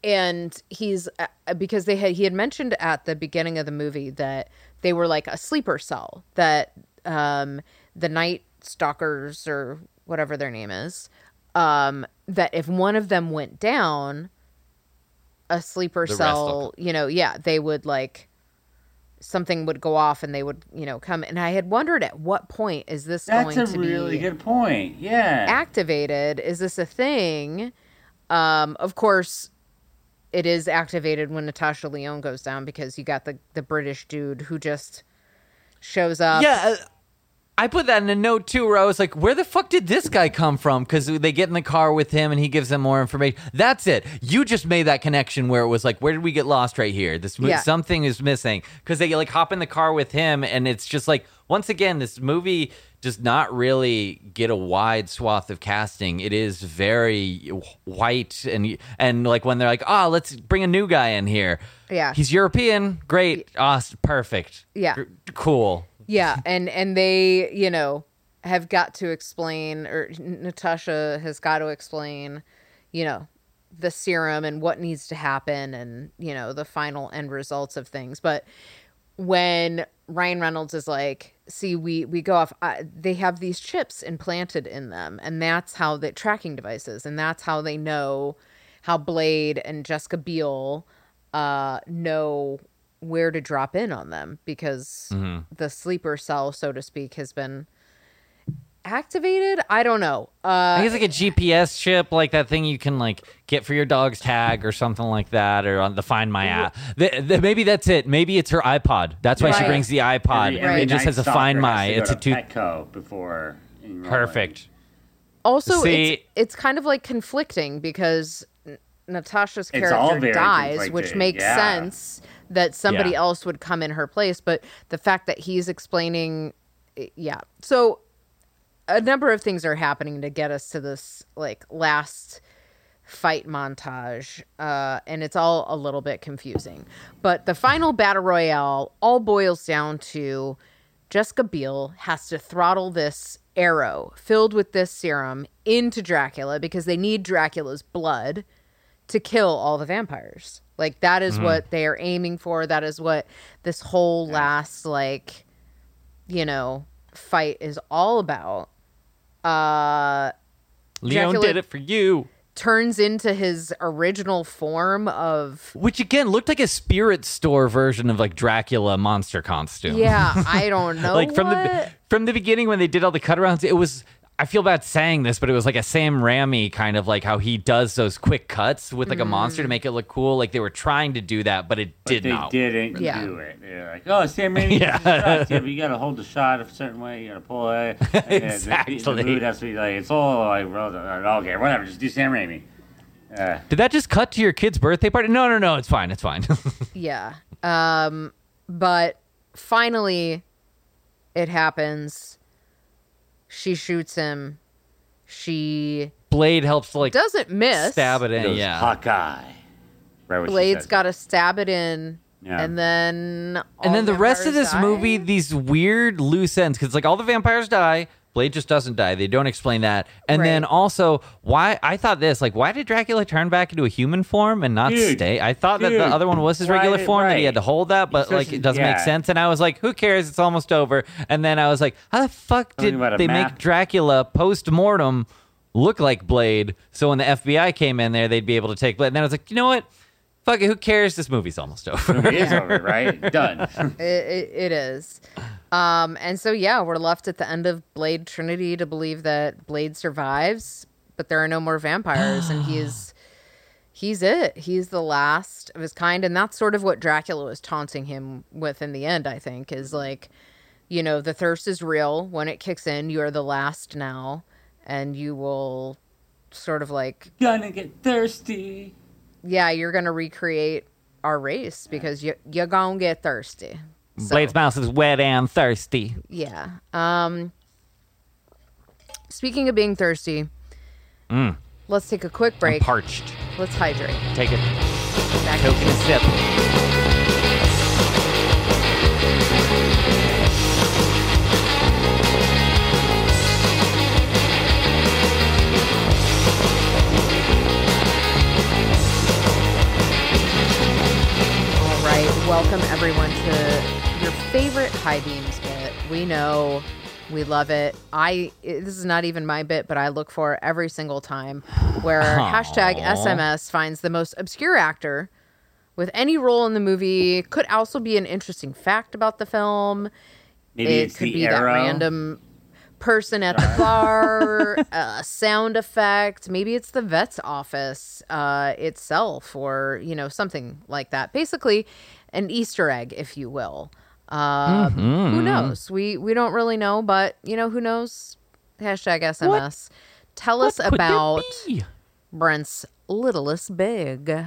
And he's, because he had mentioned at the beginning of the movie that they were like a sleeper cell, that the Night Stalkers or whatever their name is, that if one of them went down, a sleeper cell, you know, they would like, something would go off and they would, you know, come. And I had wondered at what point is this going to be... That's a really good point. Yeah. Activated. Is this a thing? Of course, it is activated when Natasha Lyonne goes down, because you got the British dude who just shows up. Yeah. I put that in a note too, where I was like, where the fuck did this guy come from? Because they get in the car with him and he gives them more information. That's it. You just made that connection where it was like, where did we get lost right here? Something is missing. Because they like hop in the car with him, and it's just like, once again, this movie does not really get a wide swath of casting. It is very white, and like when they're like, oh, let's bring a new guy in here. Yeah. He's European. Great. Perfect. Yeah. Cool. Yeah, and they, you know, have got to explain, or Natasha has got to explain, you know, the serum and what needs to happen and, you know, the final end results of things. But when Ryan Reynolds is like, see, we go off, they have these chips implanted in them, and that's how the tracking devices, and that's how they know how Blade and Jessica Biel know where to drop in on them, because the sleeper cell, so to speak, has been activated. I don't know. I think it's like a GPS chip, like that thing you can like get for your dog's tag or something like that, or on the Find My app. Maybe that's it. Maybe it's her iPod. That's why she brings the iPod. Every it just has a Find My. It's a Petco before. Perfect. Also, it's kind of like conflicting, because Natasha's character dies, which makes sense that somebody else would come in her place. But the fact that he's explaining, so a number of things are happening to get us to this like last fight montage. And it's all a little bit confusing, but the final battle royale all boils down to Jessica Biel has to throttle this arrow filled with this serum into Dracula, because they need Dracula's blood to kill all the vampires. Like, that is what they are aiming for. That is what this whole last, like, you know, fight is all about. Leon did it for you. Turns into his original form of... Which, again, looked like a spirit store version of, like, Dracula monster costume. Yeah, I don't know. Like, from the beginning, when they did all the cut-arounds, it was... I feel bad saying this, but it was like a Sam Raimi kind of like how he does those quick cuts with like a monster to make it look cool. Like they were trying to do that, but they didn't do it. They're like, oh, Sam Raimi, but you got to hold the shot a certain way. You got to pull it. Exactly. The mood has to be like, it's all like, okay, whatever. Just do Sam Raimi. Did that just cut to your kid's birthday party? No. It's fine. Yeah. But finally, it happens. She shoots him. Blade helps, like, doesn't miss. Stab it in. Goes, yeah. Hawkeye. Right, Blade's got to stab it in. Yeah. And then the rest of this movie, these weird loose ends, because like all the vampires die. Blade just doesn't die. They don't explain that. And then also, why I thought this, like, why did Dracula turn back into a human form and not stay? I thought that the other one was his regular form, that he had to hold that, but like it doesn't make sense. And I was like, who cares? It's almost over. And then I was like, how the fuck did they make Dracula post-mortem look like Blade? So when the FBI came in there, they'd be able to take Blade. And then I was like, you know what? Fuck it, who cares? This movie's almost over. It is over, right? Done. It is. And so, yeah, we're left at the end of Blade Trinity to believe that Blade survives, but there are no more vampires, and he's it. He's the last of his kind, and that's sort of what Dracula was taunting him with in the end, I think, is like, you know, the thirst is real. When it kicks in, you are the last now, and you will sort of like... Gonna get thirsty. Yeah, you're going to recreate our race because you're going to get thirsty. So, Blade's mouth is wet and thirsty. Yeah. Speaking of being thirsty, let's take a quick break. I'm parched. Let's hydrate. Take it. Take a sip. Welcome, everyone, to your favorite High Beams bit. We know we love it. This is not even my bit, but I look for it every single time where hashtag SMS finds the most obscure actor with any role in the movie. Could also be an interesting fact about the film. Maybe it could be that random person at the bar, a sound effect. Maybe it's the vet's office itself, or, you know, something like that. Basically, an Easter egg, if you will. Who knows? We don't really know, but, you know, who knows? Hashtag SMS. Tell us about Brent's littlest big.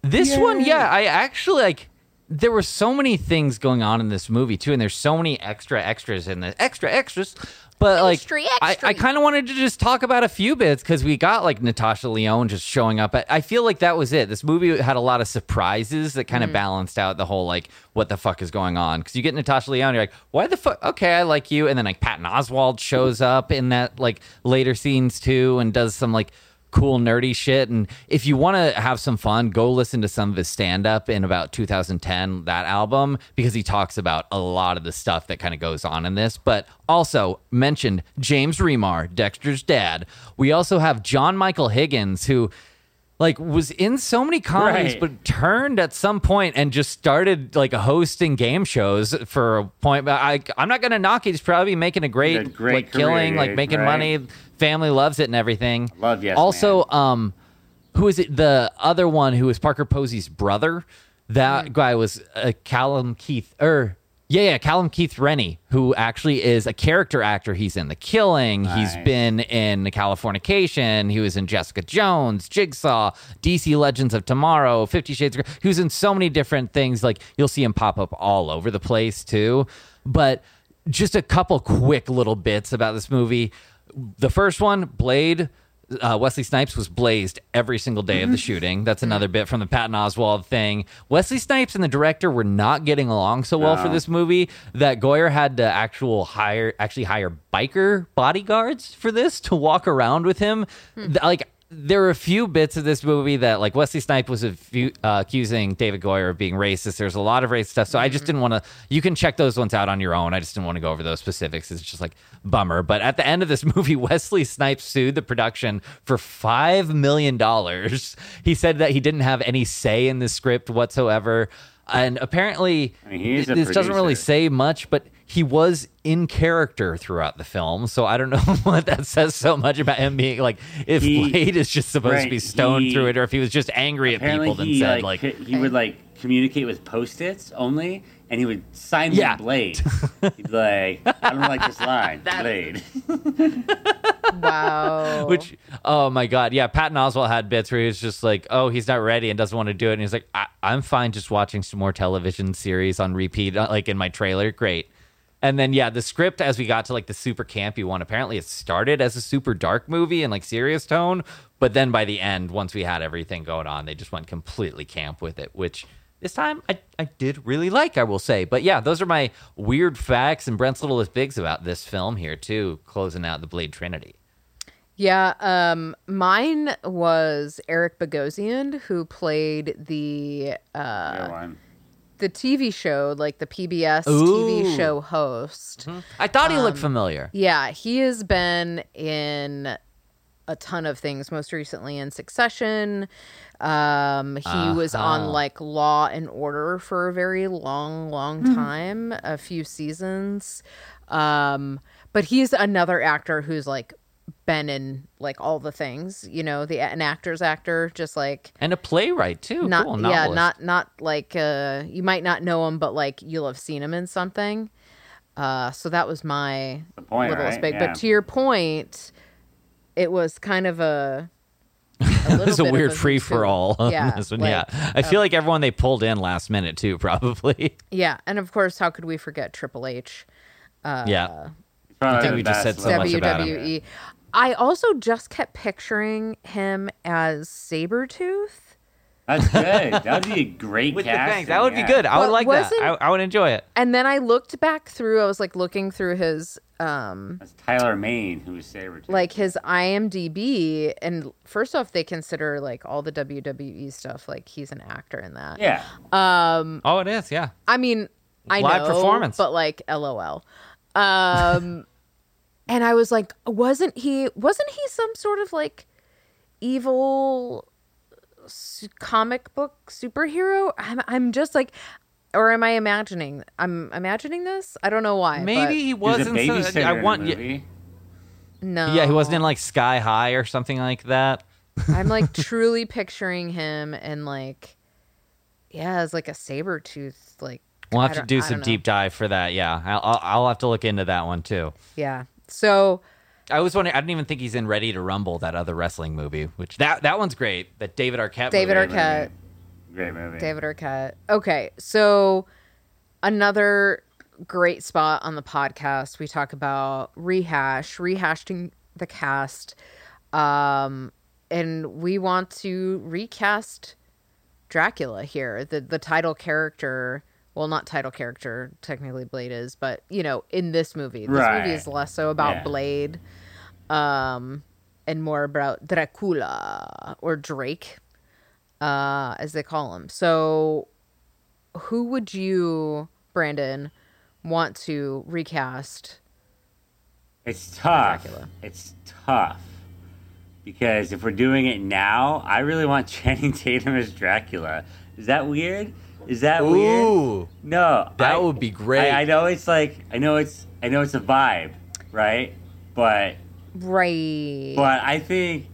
This one, I actually, like, there were so many things going on in this movie, too, and there's so many extras in this. But, like, I kind of wanted to just talk about a few bits because we got, like, Natasha Lyonne just showing up. I feel like that was it. This movie had a lot of surprises that kind of balanced out the whole, like, what the fuck is going on? Because you get Natasha Lyonne, you're like, why the fuck? Okay, I like you. And then, like, Patton Oswalt shows up in that, like, later scenes, too, and does some, like, cool nerdy shit. And if you want to have some fun, go listen to some of his stand-up in about 2010, that album, because he talks about a lot of the stuff that kind of goes on in this. But also mentioned James Remar, Dexter's dad. We also have John Michael Higgins, who like was in so many comedies, but turned at some point and just started like hosting game shows for a point. I'm not gonna knock it. He's probably making a great like career, killing, like making money. Family loves it and everything. Love Yes Also, Man. Who is it? The other one who was Parker Posey's brother. That guy was Callum Keith, Callum Keith Rennie, who actually is a character actor. He's in The Killing. Nice. He's been in Californication. He was in Jessica Jones, Jigsaw, DC Legends of Tomorrow, 50 Shades of Grey. He was in so many different things. Like you'll see him pop up all over the place too. But just a couple quick little bits about this movie. The first one, Blade, Wesley Snipes was blazed every single day of the shooting. That's another bit from the Patton Oswalt thing. Wesley Snipes and the director were not getting along so well for this movie that Goyer had to hire biker bodyguards for this to walk around with him. Like, there are a few bits of this movie that, like, Wesley Snipes was accusing David Goyer of being racist. There's a lot of racist stuff. So I just didn't want to... You can check those ones out on your own. I just didn't want to go over those specifics. It's just, like, bummer. But at the end of this movie, Wesley Snipes sued the production for $5 million. He said that he didn't have any say in the script whatsoever. And apparently, I mean, this doesn't really say much, but he was in character throughout the film. So I don't know what that says so much about him being like, if Blade is just supposed to be stoned through it, or if he was just angry at people and said like he would like communicate with Post-its only, and he would sign with Blade. He'd be like, I don't like this line, Blade. Wow. Which, oh my God. Yeah, Patton Oswalt had bits where he was just like, oh, he's not ready and doesn't want to do it. And he's like, I'm fine just watching some more television series on repeat, like in my trailer. Great. And then, yeah, the script, as we got to like the super campy one, apparently it started as a super dark movie and like serious tone. But then by the end, once we had everything going on, they just went completely camp with it, which... this time, I did really like, I will say. But yeah, those are my weird facts and Brent's littlest bigs about this film here, too, closing out the Blade Trinity. Yeah, mine was Eric Bogosian, who played the TV show, like the PBS TV show host. Mm-hmm. I thought he looked familiar. Yeah, he has been in a ton of things, most recently in Succession. He was on like Law and Order for a very long time, a few seasons. But he's another actor who's like been in like all the things, you know, an actor's actor, just like, and a playwright too. Not like you might not know him, but like you'll have seen him in something. So that was my littlest big. Yeah. But to your point, it was kind of a weird free for all on this one. I feel like everyone they pulled in last minute too, probably. Yeah, and of course, how could we forget Triple H? I think we just said so much about WWE. I also just kept picturing him as Sabretooth. That's good. That would be a great casting. That would be good. I would like that. I would enjoy it. And then I looked back through. I was like looking through his. That's Tyler Main, who was Sabretooth. Like his IMDb, and first off, they consider like all the WWE stuff. Like he's an actor in that. Yeah. It is. Yeah. I mean, live performance, but like, LOL. And I was like, wasn't he some sort of like evil comic book superhero? I'm just like. Or am I imagining? I'm imagining this. I don't know why. Maybe he wasn't. No. Yeah, he wasn't in like Sky High or something like that. I'm like truly picturing him and like, yeah, as like a Sabretooth. Like we'll have to do some deep dive for that. Yeah, I'll have to look into that one too. Yeah. So I was wondering. I didn't even think he's in Ready to Rumble, that other wrestling movie. Which that one's great. That David Arquette movie. Great movie. David Arquette. Okay, so another great spot on the podcast. We talk about rehashing the cast. And we want to recast Dracula here. The title character, well, not title character, technically Blade is, but, you know, in this movie. This movie is less so about Blade and more about Dracula or Drake. As they call him. So who would you, Brandon, want to recast? It's tough. It's tough. Because if we're doing it now, I really want Channing Tatum as Dracula. Is that weird? Weird? Ooh. No. That would be great. I know it's like, I know it's a vibe, right? But I think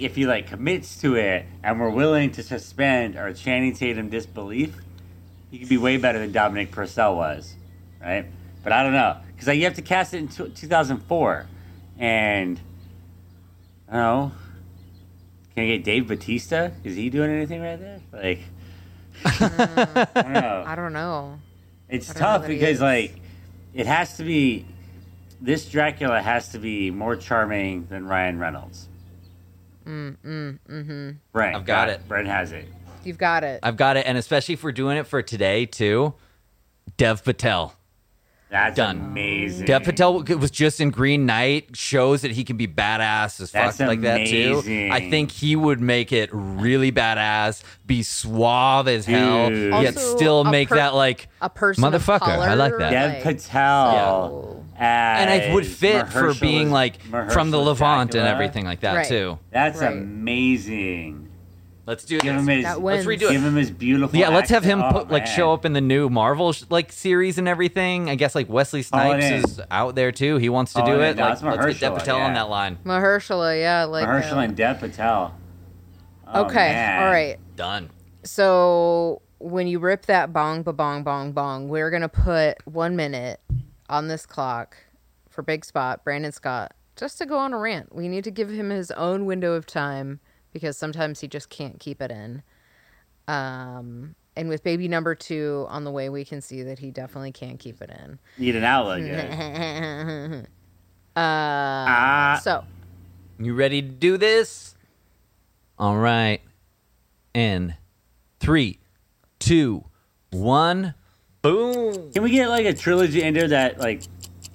if he like commits to it and we're willing to suspend our Channing Tatum disbelief, he could be way better than Dominic Purcell was, right? But I don't know, because you have to cast it in 2004, and I don't know. Can I get Dave Bautista? Is he doing anything right there? Like, I don't know. It's tough because like it has to be. This Dracula has to be more charming than Ryan Reynolds. Brent, I've got it. Brent has it. You've got it. I've got it, and especially if we're doing it for today too, Dev Patel. That's done. Amazing. Dev Patel was just in Green Knight. Shows that he can be badass as fuck like that too. I think he would make it really badass, be suave as hell, yet also still make that like a person motherfucker. I like that. Dev Patel. Yeah. And I would fit Mahershala, for being like Mahershala from the Levant Dracula. And everything like that too. That's amazing. Let's do this. Let's redo it. Give him his beautiful. Yeah, let's have him show up in the new Marvel series and everything. I guess Wesley Snipes is out there too. He wants to do it. No, let's get Dev Patel on that line. Mahershala, yeah, Mahershala and Dev Patel. Oh, okay, man. All right, done. So when you rip that bong, ba bong, bong, bong, we're gonna put 1 minute on this clock for Big Spot, Brandon Scott, just to go on a rant. We need to give him his own window of time, because sometimes he just can't keep it in. And with baby number 2 on the way, we can see that he definitely can't keep it in. Need an outlet, guys. So. You ready to do this? All right. In 3, 2, 1, boom. Can we get a trilogy ender that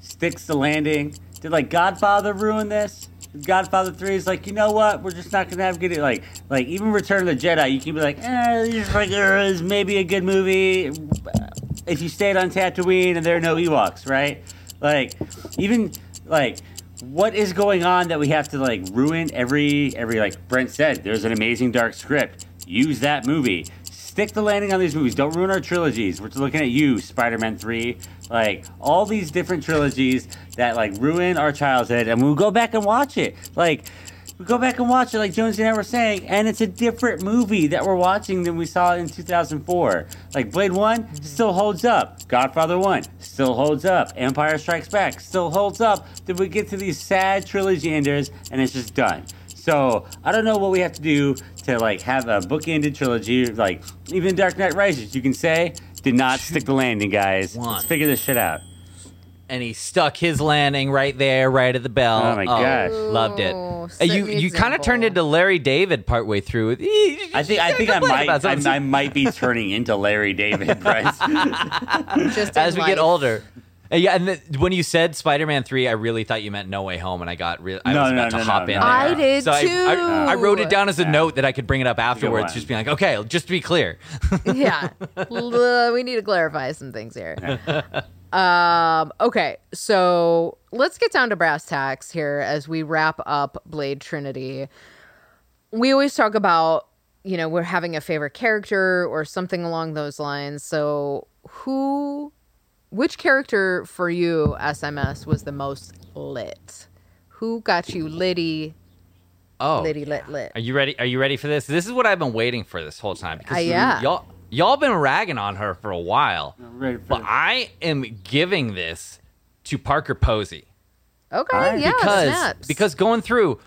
sticks the landing? Did Godfather ruin this? Godfather 3 is you know what? We're just not going to have good... Like even Return of the Jedi, you can be it's maybe a good movie if you stayed on Tatooine and there are no Ewoks, right? What is going on that we have to, ruin every... Like Brent said, there's an amazing dark script. Use that movie. Stick the landing on these movies. Don't ruin our trilogies. We're looking at you, Spider-Man 3. All these different trilogies that, ruin our childhood. And we'll go back and watch it. We go back and watch it, like Jonesy and I were saying. And it's a different movie that we're watching than we saw in 2004. Blade 1 still holds up. Godfather 1 still holds up. Empire Strikes Back still holds up. Then we get to these sad trilogy enders, and it's just done. So, I don't know what we have to do to, have a book-ended trilogy. Even Dark Knight Rises, you can say, did not stick the landing, guys. Let's figure this shit out. And he stuck his landing right there, right at the bell. Oh, my gosh. Loved it. You kind of turned into Larry David partway through. I might be turning into Larry David, Bryce. As we get older. Yeah, and when you said Spider-Man 3, I really thought you meant No Way Home, and I got I was about to hop in. I did, so too. I wrote it down as a note that I could bring it up afterwards, just being okay, just to be clear. Yeah, we need to clarify some things here. Okay, so let's get down to brass tacks here as we wrap up Blade Trinity. We always talk about, we're having a favorite character or something along those lines, so which character for you, SMS, was the most lit? Who got you litty? Oh, litty, yeah. lit. Are you ready for this? This is what I've been waiting for this whole time, because y'all been ragging on her for a while. But I am giving this to Parker Posey. Okay, because going through.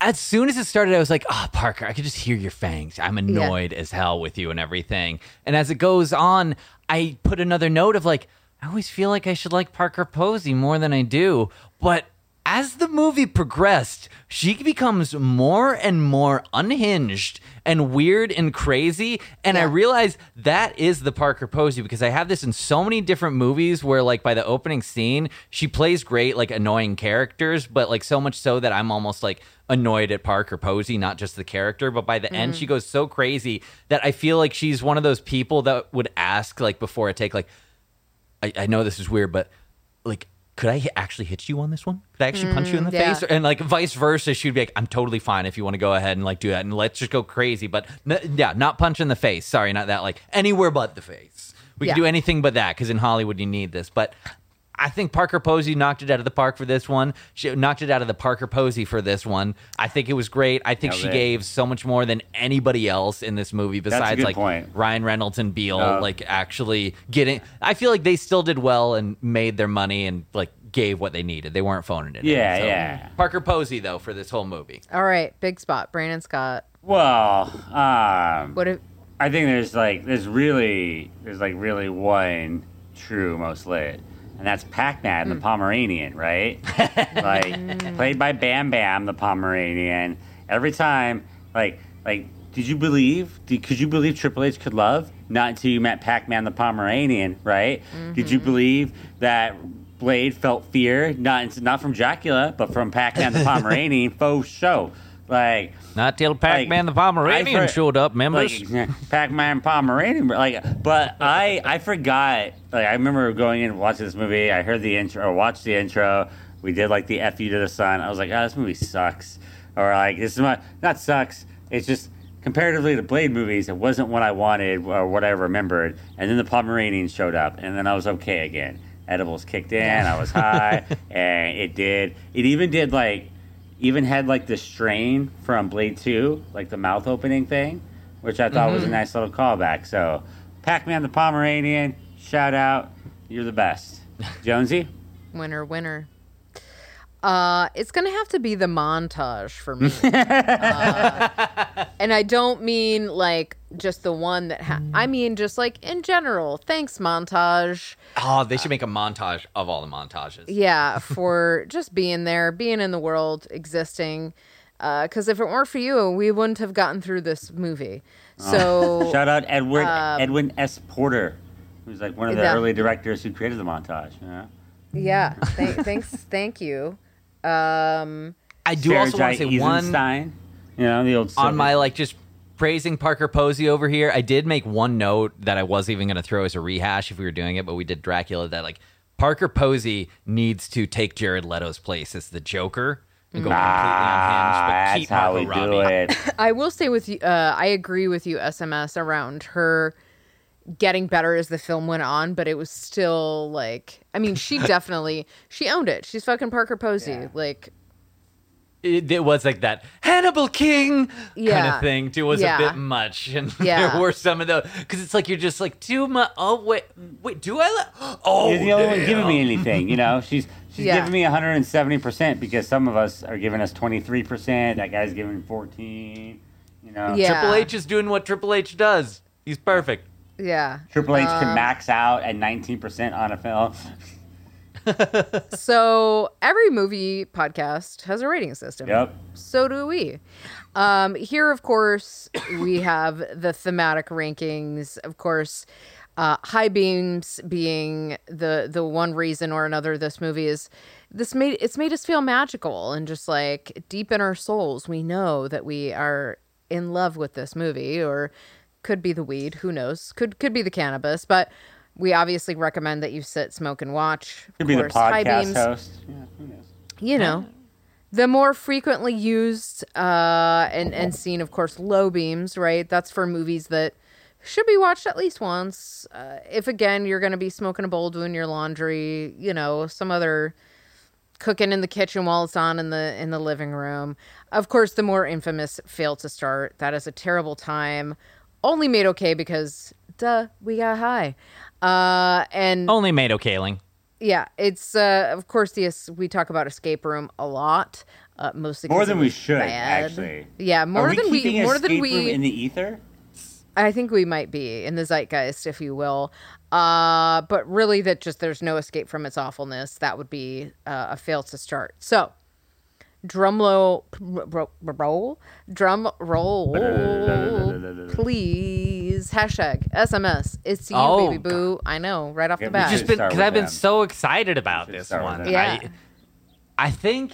As soon as it started, I was like, oh, Parker, I could just hear your fangs. I'm annoyed as hell with you and everything. And as it goes on, I put another note of I always feel like I should like Parker Posey more than I do. But as the movie progressed, she becomes more and more unhinged and weird and crazy. And I realized that is the Parker Posey, because I have this in so many different movies where by the opening scene, she plays great, annoying characters, but so much so that I'm almost annoyed at Parker Posey, not just the character, but by the end she goes so crazy that I feel like she's one of those people that would ask before a take, I know this is weird, but could I actually hit you on this one? Could I actually punch you in the face? And vice versa, she'd be like, I'm totally fine if you want to go ahead and do that and let's just go crazy. But not punch in the face. Sorry, not that, anywhere but the face. We can do anything but that, because in Hollywood you need this. But I think Parker Posey knocked it out of the park for this one. She knocked it out of the Parker Posey for this one. I think it was great. I think she gave so much more than anybody else in this movie besides Ryan Reynolds and Beale actually getting. I feel like they still did well and made their money and gave what they needed. They weren't phoning it in. So, Parker Posey though for this whole movie. All right, Big Spot, Brandon Scott. Well, I think there's really one true most lit, and that's Pac-Man the Pomeranian, right? Played by Bam Bam the Pomeranian. Every time, could you believe Triple H could love? Not until you met Pac-Man the Pomeranian, right? Mm-hmm. Did you believe that Blade felt fear, not from Dracula, but from Pac-Man the Pomeranian, faux show. Not till Pac-Man the Pomeranian showed up, members. Pac-Man Pomeranian, but I forgot. I remember going in and watching this movie. I heard the intro, or watched the intro. We did the F you to the sun. I was like, oh, this movie sucks, or this is not sucks. it's just comparatively to Blade movies, it wasn't what I wanted or what I remembered. And then the Pomeranians showed up, and then I was okay again. Edibles kicked in, I was high, and it even had the strain from Blade 2, like the mouth opening thing, which I thought was a nice little callback. So Pac-Man the Pomeranian, shout out, you're the best. Jonesy? Winner, winner. It's going to have to be the montage for me. And I don't mean like just the one that, I mean just like in general. Thanks, montage. Oh, they should make a montage of all the montages. Yeah, for just being there, being in the world, existing. Because if it weren't for you, we wouldn't have gotten through this movie. So shout out Edwin S. Porter, who's like one of the early directors who created the montage. You know? Yeah, thanks. Thank you. I do Sarah also want to say one, you know, the old on my like just praising Parker Posey over here. I did make one note that I was even going to throw as a rehash if we were doing it, but we did Dracula. That like Parker Posey needs to take Jared Leto's place as the Joker and go completely unhinged, but keep Margot Robbie. I will say with you, I agree with you, SMS, around her getting better as the film went on, but it was still like, I mean, she owned it. She's fucking Parker Posey. Yeah. Like, it was like that Hannibal King kind of thing too. Was a bit much, and there were some of those because it's like you're just like too much. Oh wait, do I? You're the only one giving me anything. You know, she's giving me 170% because some of us are giving us 23%. That guy's giving 14%. You know, Triple H is doing what Triple H does. He's perfect. Yeah. Triple H can max out at 19% on a film. So every movie podcast has a rating system. Yep. So do we. Here, of course, we have the thematic rankings. Of course, high beams being the one reason or another this movie is. It's made us feel magical and just like deep in our souls, we know that we are in love with this movie, or could be the weed, who knows? Could be the cannabis, but we obviously recommend that you sit, smoke, and watch. Could be the podcast host. Yeah, who knows? You know, the more frequently used and seen, of course, low beams, right? That's for movies that should be watched at least once. If, again, you're going to be smoking a bowl, doing your laundry, you know, some other cooking in the kitchen while it's on in the living room. Of course, the more infamous fail to start. That is a terrible time. Only made okay because... we got high. And only made okaling. Yeah, it's of course we talk about Escape Room a lot, mostly more than we should actually. Yeah, more than we in the ether. I think we might be in the zeitgeist, if you will. But really, that just there's no escape from its awfulness. That would be a fail to start. So, drum roll, please. Hashtag SMS. It's you, baby boo. God. I know, right off the bat. Just because I've been so excited about this one. Yeah. I think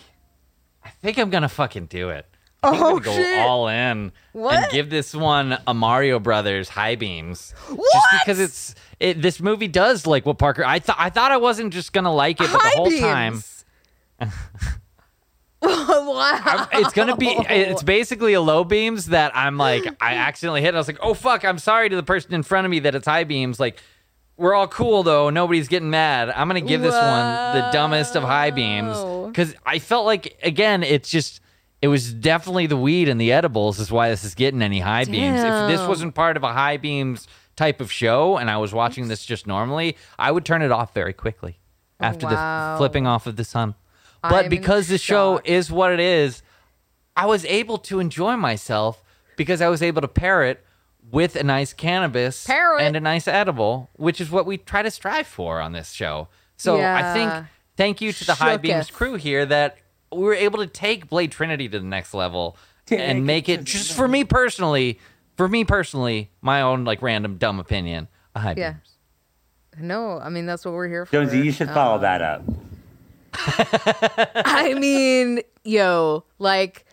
I'm gonna fucking do it. I'm gonna go all in and give this one a Mario Brothers high beams. What? Just because this movie does like what Parker. I thought I wasn't just gonna like it, but high the whole beams. Time. Wow. It's basically a low beams that I'm like, I accidentally hit. I was like, oh fuck, I'm sorry to the person in front of me that it's high beams. Like, we're all cool though. Nobody's getting mad. I'm going to give this one the dumbest of high beams. Cause I felt like, again, it was definitely the weed and the edibles is why this is getting any high beams. If this wasn't part of a high beams type of show and I was watching this just normally, I would turn it off very quickly after the flipping off of the sun. But because the show is what it is, I was able to enjoy myself because I was able to pair it with a nice cannabis and a nice edible, which is what we try to strive for on this show. So I think thank you to the High Beams crew here that we were able to take Blade Trinity to the next level and make it just for me personally, my own like random dumb opinion, a High Beams. No, I mean, that's what we're here for. Jonesy, you should follow that up. I mean, yo, like,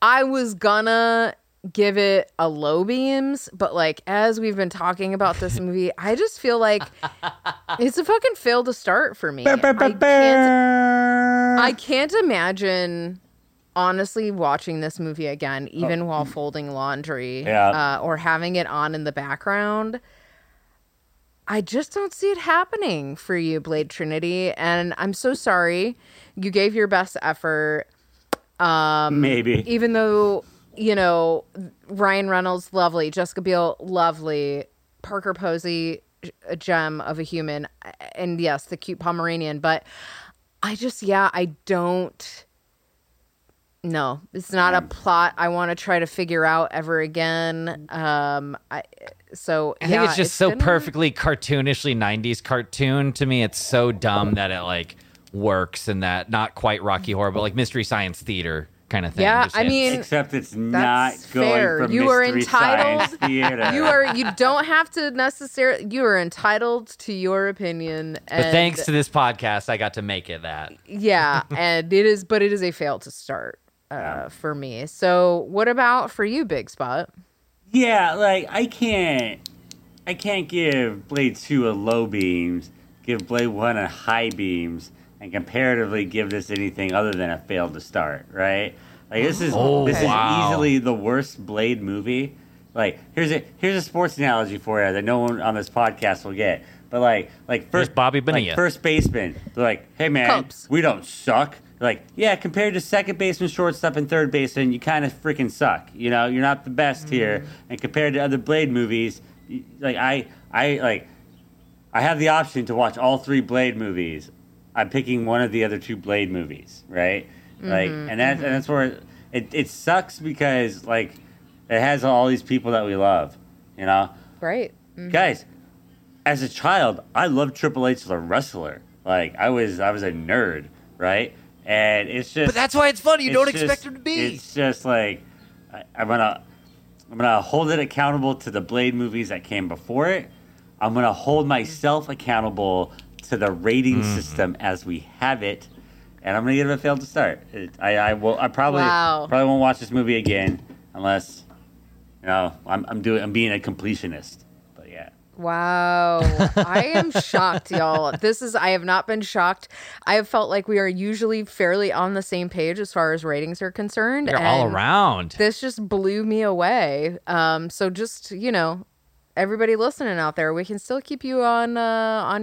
I was gonna give it a low beams, but like, as we've been talking about this movie, I just feel like it's a fucking fail to start for me. I can't imagine honestly, watching this movie again, even while folding laundry, or having it on in the background, I just don't see it happening for you, Blade Trinity. And I'm so sorry. You gave your best effort. Maybe. Even though, you know, Ryan Reynolds, lovely. Jessica Biel, lovely. Parker Posey, a gem of a human. And yes, the cute Pomeranian. But I just, I don't. No, it's not a plot I want to try to figure out ever again. I think it's just so perfectly cartoonishly 90s cartoon. To me, it's so dumb that it like works, and that not quite Rocky Horror, but like Mystery Science Theater kind of thing. Yeah, I mean, except it's not fair. Going from you Mystery are entitled, Science Theater. You don't have to necessarily. You are entitled to your opinion. And, but thanks to this podcast, I got to make it that. Yeah, and it is, but it is a fail to start. For me. So what about for you, Big Spot? Yeah, like I can't give Blade 2 a low beams, give Blade 1 a high beams, and comparatively give this anything other than a fail to start, right? Like this is easily the worst Blade movie. Like here's a sports analogy for you that no one on this podcast will get. But like first Bobby Bonilla, like first baseman. They're like, hey man, Cubs. We don't suck. Like, yeah, compared to second baseman, shortstop, and third baseman, you kind of freaking suck. You know, you're not the best here. And compared to other Blade movies, like I have the option to watch all three Blade movies. I'm picking one of the other two Blade movies, right? And that's where it sucks, because like it has all these people that we love, you know. Right, guys. As a child, I loved Triple H as a wrestler. Like I was a nerd, right? And it's just, but that's why it's funny. You don't expect him to be. It's just like I'm gonna hold it accountable to the Blade movies that came before it. I'm gonna hold myself accountable to the rating system as we have it, and I'm gonna give it a fail to start. I probably won't watch this movie again unless, you know, I'm being a completionist. But yeah. Wow. I am shocked, y'all. I have not been shocked. I have felt like we are usually fairly on the same page as far as ratings are concerned. They're all around. This just blew me away. So just, you know, everybody listening out there, we can still keep you on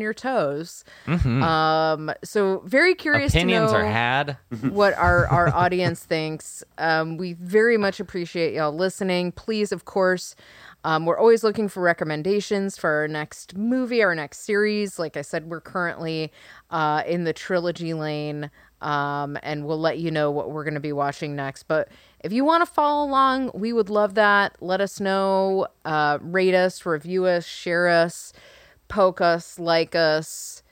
your toes. Mm-hmm. So very curious opinions to know are had. What our audience thinks. We very much appreciate y'all listening. Please, of course, we're always looking for recommendations for our next movie, our next series. Like I said, we're currently in the trilogy lane, and we'll let you know what we're going to be watching next. But if you want to follow along, we would love that. Let us know, rate us, review us, share us, poke us, like us.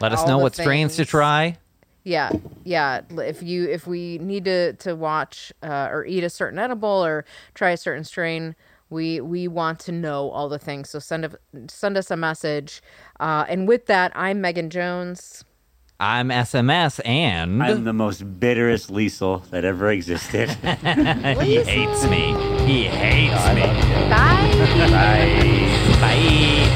Let us know what strains to try. Yeah. If we need to watch or eat a certain edible or try a certain strain, we want to know all the things. So send us a message. And with that, I'm Megan Jones. I'm SMS, and I'm the most bitterest Liesl that ever existed. He hates me. He hates me. Bye. Bye. Bye.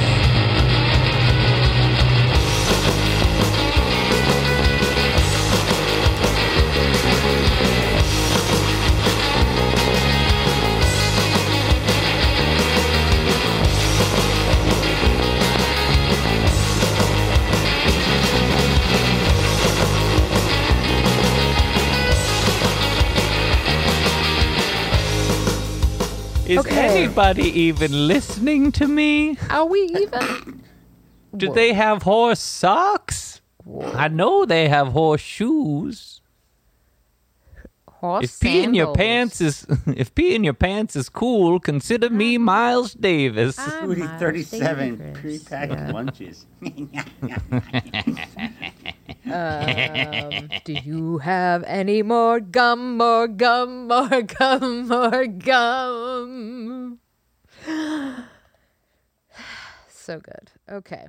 Is anybody even listening to me? Are we even? Do they have horse socks? Whoa. I know they have horse shoes. Horse sandals. If pee in your pants is cool, consider me Miles Davis. I'm 37 Davis. Pre-packed lunches. Do you have any more gum, more gum, more gum, more gum? So good. Okay.